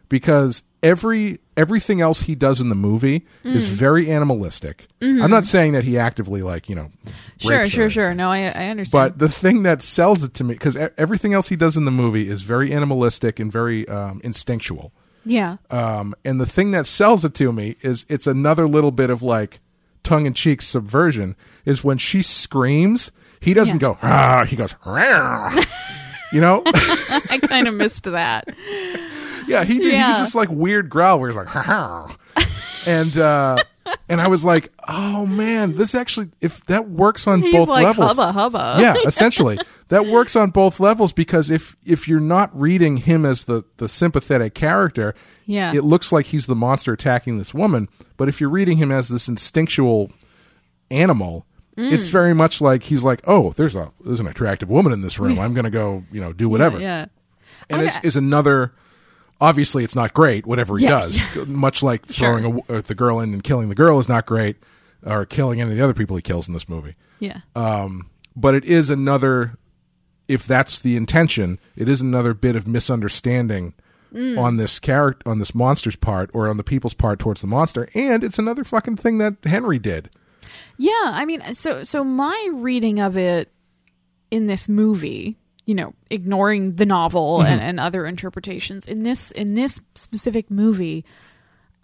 because every everything else he does in the movie mm. is very animalistic. Mm-hmm. I'm not saying that he actively like, you know, Sure, sure, sure. No, I, I understand. But the thing that sells it to me, because everything else he does in the movie is very animalistic and very um, instinctual. Yeah. Um, and the thing that sells it to me is it's another little bit of like, tongue-in-cheek subversion is when she screams, he doesn't yeah. go, ah, he goes, rawr. You know? I kind of missed that. Yeah, he did. Yeah. He was just like weird growl where he's like, rawr. And, uh, and I was like, oh man, this actually, if that works on he's both like, levels. Hubba, hubba. Yeah, essentially. That works on both levels because if, if you're not reading him as the, the sympathetic character, yeah. it looks like he's the monster attacking this woman. But if you're reading him as this instinctual animal, mm. it's very much like he's like, oh, there's a there's an attractive woman in this room. I'm going to go, you know, do whatever. Yeah, yeah. And okay. it's is another. Obviously, it's not great. Whatever he yeah, does, yeah. much like throwing sure. a, the girl in and killing the girl is not great, or killing any of the other people he kills in this movie. Yeah. Um. But it is another. If that's the intention, it is another bit of misunderstanding. Mm. on this character, on this monster's part, or on the people's part towards the monster, and it's another fucking thing that Henry did. Yeah, I mean, so so my reading of it in this movie, you know, ignoring the novel mm-hmm. and, and other interpretations, in this in this specific movie,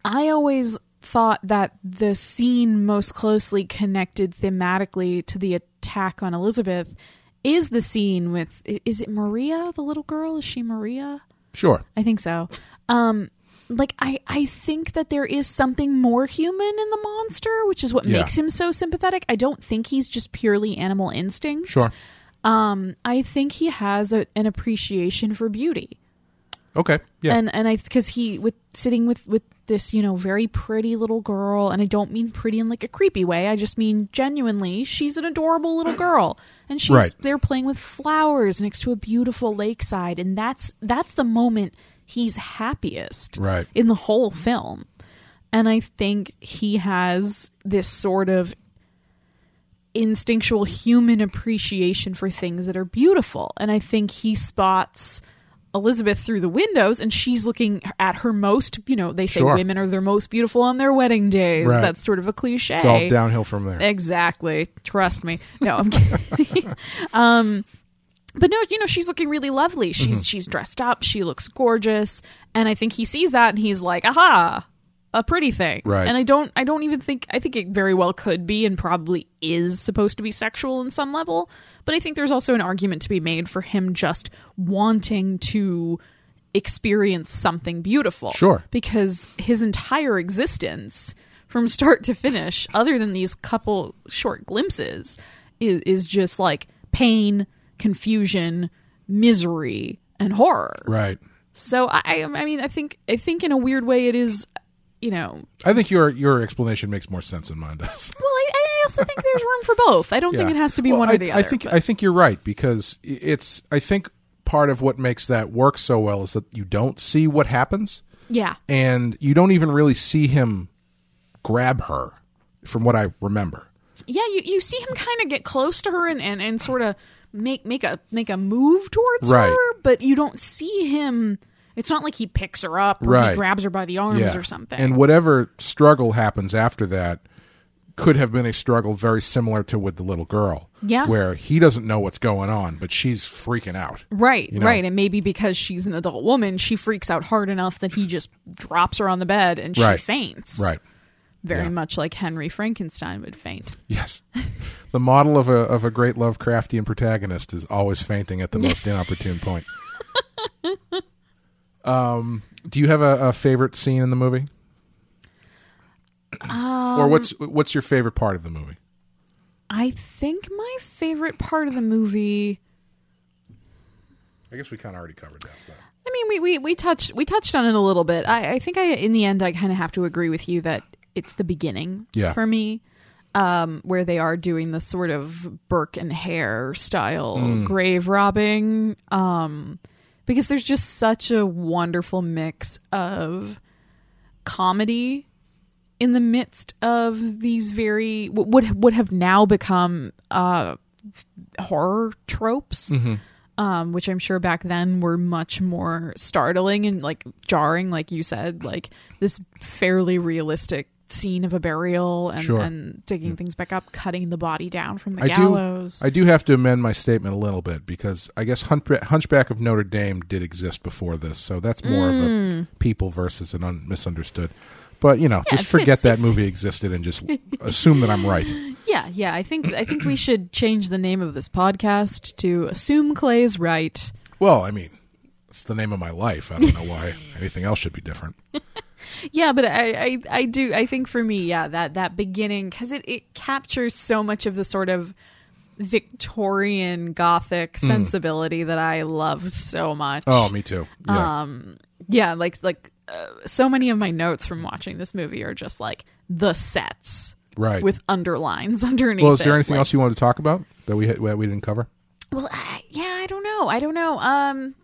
I always thought that the scene most closely connected thematically to the attack on Elizabeth is the scene with, is it Maria, the little girl? Is she Maria? Sure. I think so. Um, like, I, I think that there is something more human in the monster, which is what yeah. makes him so sympathetic. I don't think he's just purely animal instinct. Sure. Um, I think he has a, an appreciation for beauty. Okay. Yeah. And and I because he with sitting with with this, you know, very pretty little girl, and I don't mean pretty in like a creepy way. I just mean genuinely, she's an adorable little girl, and she's right. They're playing with flowers next to a beautiful lakeside, and that's that's the moment he's happiest, right, in the whole film. And I think he has this sort of instinctual human appreciation for things that are beautiful, and I think he spots Elizabeth through the windows, and she's looking at her most, you know, they say sure. women are their most beautiful on their wedding days. Right. That's sort of a cliche. It's all downhill from there. Exactly. Trust me. No, I'm kidding. um, but no, you know, she's looking really lovely. She's, mm-hmm. she's dressed up. She looks gorgeous. And I think he sees that and he's like, aha, a pretty thing. Right. And I don't, I don't even think, I think it very well could be and probably is supposed to be sexual in some level. But I think there's also an argument to be made for him just wanting to experience something beautiful. Sure. Because his entire existence from start to finish, other than these couple short glimpses, is, is just like pain, confusion, misery, and horror. Right. So I, I mean, I think, I think in a weird way it is, you know, I think your your explanation makes more sense than mine does. Well, I, I also think there's room for both. I don't yeah. think it has to be well, one I, or the other. I think but. I think you're right, because it's I think part of what makes that work so well is that you don't see what happens. Yeah, and you don't even really see him grab her, from what I remember. Yeah, you, you see him kind of get close to her and, and, and sort of make make a make a move towards right. her, but you don't see him. It's not like he picks her up or right. he grabs her by the arms yeah. or something. And whatever struggle happens after that could have been a struggle very similar to with the little girl. Yeah. Where he doesn't know what's going on, but she's freaking out. Right, you know? Right. And maybe because she's an adult woman, she freaks out hard enough that he just drops her on the bed and she right. faints. Right. Very yeah. much like Henry Frankenstein would faint. Yes. The model of a of a great Lovecraftian protagonist is always fainting at the most inopportune point. Um, do you have a, a favorite scene in the movie? Um, or what's what's your favorite part of the movie? I think my favorite part of the movie. I guess we kind of already covered that. But. I mean, we, we, we touched we touched on it a little bit. I, I think I in the end I kind of have to agree with you that it's the beginning yeah. for me, um, where they are doing the sort of Burke and Hare style mm. grave robbing. Um, Because there's just such a wonderful mix of comedy in the midst of these very what would, would have now become uh, horror tropes, mm-hmm. um, which I'm sure back then were much more startling and like jarring, like you said, like this fairly realistic scene of a burial and, sure. and digging things back up, cutting the body down from the I gallows. Do, I do have to amend my statement a little bit, because I guess Hunchback of Notre Dame did exist before this, so that's more mm. of a people versus an un- misunderstood. But you know, yeah, just forget that movie existed and just assume that I'm right. Yeah, yeah. I think I think we should change the name of this podcast to "Assume Clay's Right." Well, I mean, it's the name of my life. I don't know why anything else should be different. Yeah, but I, I, I do, I think for me, yeah, that, that beginning, because it, it captures so much of the sort of Victorian Gothic sensibility mm. that I love so much. Oh, me too. Yeah, um, yeah like, like uh, so many of my notes from watching this movie are just like the sets. Right. With underlines underneath. Well, is there anything like, else you wanted to talk about that we, that we didn't cover? Well, I, yeah, I don't know. I don't know. Um...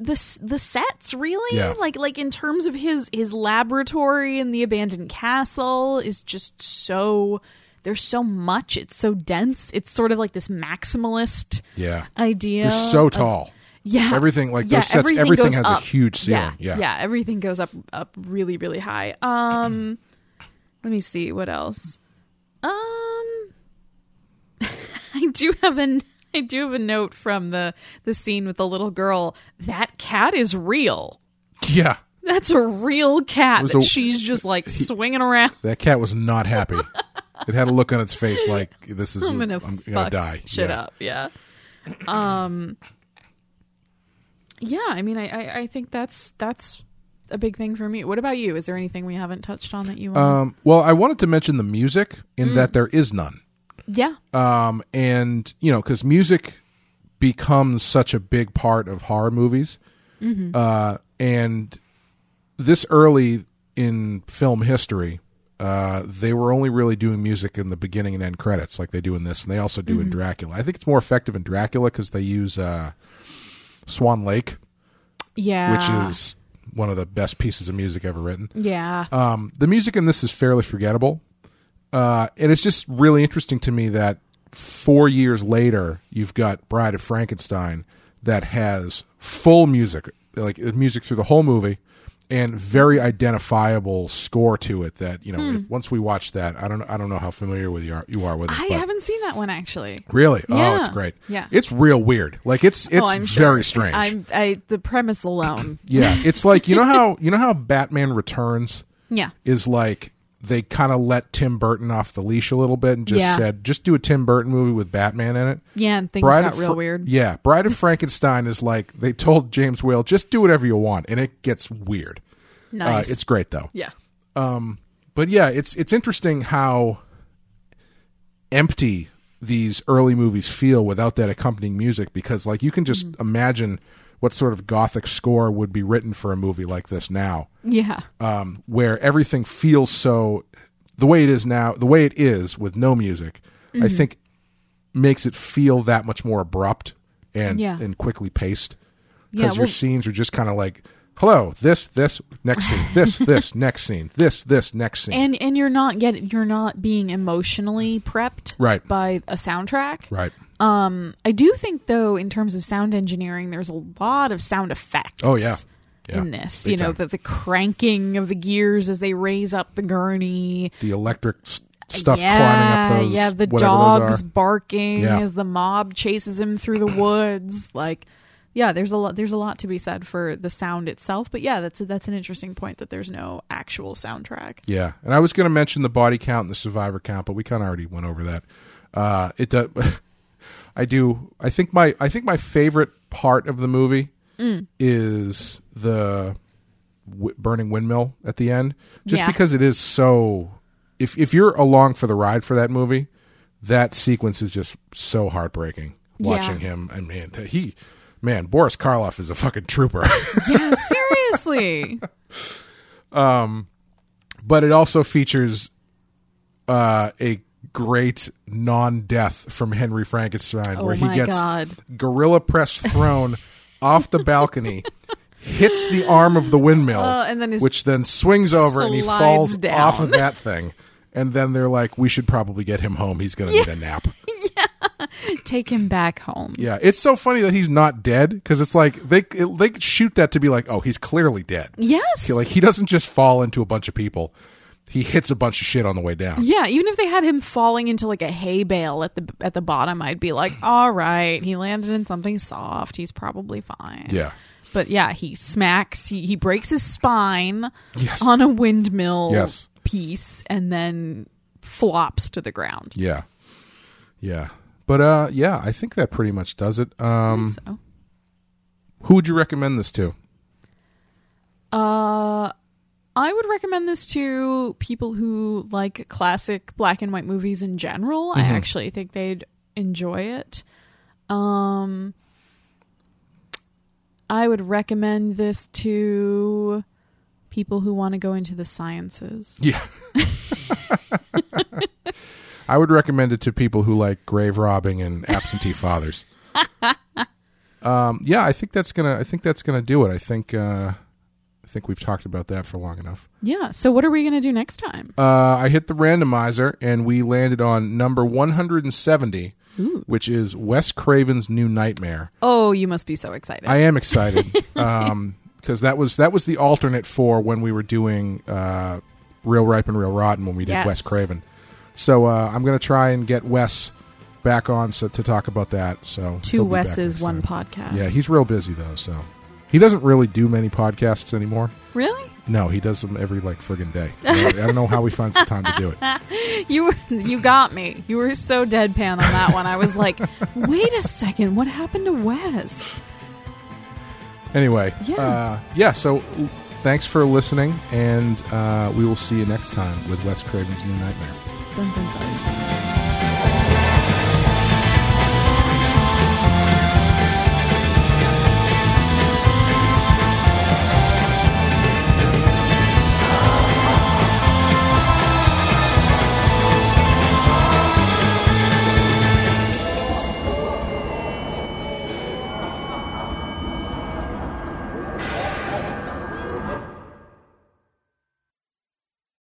The the sets really yeah. like like in terms of his his laboratory and the abandoned castle is just so there's so much, it's so dense, it's sort of like this maximalist yeah idea. They're so tall. Of, yeah, everything like yeah, those sets. Everything, everything has up. A huge ceiling. Yeah. yeah, yeah, everything goes up up really really high. Um, let me see what else. Um, I do have an. I do have a note from the, the scene with the little girl. That cat is real. Yeah. That's a real cat that a, she's just like he, swinging around. That cat was not happy. It had a look on its face like, this is, I'm going to die. Shit yeah. up. Yeah. Um, yeah. I mean, I, I, I think that's, that's a big thing for me. What about you? Is there anything we haven't touched on that you want? Um, well, I wanted to mention the music in mm. that there is none. Yeah. Um, and, you know, because music becomes such a big part of horror movies Mm-hmm. Uh, and this early in film history, uh, they were only really doing music in the beginning and end credits like they do in this, and they also do mm-hmm. in Dracula. I think it's more effective in Dracula because they use uh, Swan Lake, yeah, which is one of the best pieces of music ever written. Yeah. Um, the music in this is fairly forgettable. Uh, and it's just really interesting to me that four years later, you've got Bride of Frankenstein that has full music, like music through the whole movie, and very identifiable score to it that, you know, hmm. if, once we watch that, I don't I don't know how familiar with you are, you are with it. I haven't seen that one, actually. Really? Yeah. Oh, it's great. Yeah. It's real weird. Like, it's it's oh, very sure. strange. I'm, I, the premise alone. Yeah. It's like, you know how you know how Batman Returns yeah. is like, they kind of let Tim Burton off the leash a little bit and just yeah. said, just do a Tim Burton movie with Batman in it. Yeah, and things Bride got real Fra- weird. Yeah, Bride of Frankenstein is like, they told James Whale, just do whatever you want, and it gets weird. Nice. Uh, it's great, though. Yeah. Um, but yeah, it's it's interesting how empty these early movies feel without that accompanying music, because like you can just mm-hmm. imagine what sort of gothic score would be written for a movie like this now. Yeah. Um, where everything feels so, the way it is now, the way it is with no music, mm-hmm. I think makes it feel that much more abrupt and yeah. and quickly paced. Because yeah, your well, scenes are just kind of like, hello, this, this, next scene, this, this, next scene, this, this, next scene. And and you're not getting, you're not being emotionally prepped right. by a soundtrack. Right. Um, I do think, though, in terms of sound engineering, there's a lot of sound effects. Oh, yeah. Yeah. In this, big you know, the, the cranking of the gears as they raise up the gurney. The electric st- stuff yeah, climbing up those. Yeah, the dogs barking yeah. as the mob chases him through the woods. Like, yeah, there's a lot There's a lot to be said for the sound itself. But yeah, that's, that's an interesting point that there's no actual soundtrack. Yeah, and I was going to mention the body count and the survivor count, but we kind of already went over that. Uh, it does... I do. I think my I think my favorite part of the movie mm. is the w- burning windmill at the end, just yeah. because it is so. If if you're along for the ride for that movie, that sequence is just so heartbreaking. Watching yeah. him, I mean, he, man, Boris Karloff is a fucking trooper. Yeah, seriously. um, but it also features uh a. great non-death from Henry Frankenstein, oh where he gets God. gorilla press thrown off the balcony, hits the arm of the windmill, uh, and then which then swings over and he falls down. Off of that thing. And then they're like, we should probably get him home. He's going to yeah. need a nap. Yeah. Take him back home. Yeah. It's so funny that he's not dead, because it's like they it, they shoot that to be like, oh, he's clearly dead. Yes. He, like, he doesn't just fall into a bunch of people. He hits a bunch of shit on the way down. Yeah, even if they had him falling into like a hay bale at the at the bottom, I'd be like, all right, he landed in something soft. He's probably fine. Yeah. But yeah, he smacks, he, he breaks his spine yes. on a windmill yes. piece and then flops to the ground. Yeah. Yeah. But uh, yeah, I think that pretty much does it. Um, I think so. Who would you recommend this to? Uh... I would recommend this to people who like classic black and white movies in general. Mm-hmm. I actually think they'd enjoy it. Um, I would recommend this to people who want to go into the sciences. Yeah. I would recommend it to people who like grave robbing and absentee fathers. um, yeah, I think that's gonna. I think that's gonna do it. I think. Uh, I think we've talked about that for long enough. Yeah. So what are we going to do next time? Uh, I hit the randomizer and we landed on number one hundred seventy, Ooh. Which is Wes Craven's New Nightmare. Oh, you must be so excited. I am excited because um, that was that was the alternate for when we were doing uh, Real Ripe and Real Rotten when we did yes. Wes Craven. So uh, I'm going to try and get Wes back on so, to talk about that. So two Wes's, one time. Podcast. Yeah, he's real busy though, so. He doesn't really do many podcasts anymore. Really? No, he does them every like friggin' day. I don't know how he finds the time to do it. You you got me. You were so deadpan on that one. I was like, wait a second, what happened to Wes? Anyway, yeah. Uh, yeah, so thanks for listening, and uh, we will see you next time with Wes Craven's New Nightmare. Dun, dun, dun.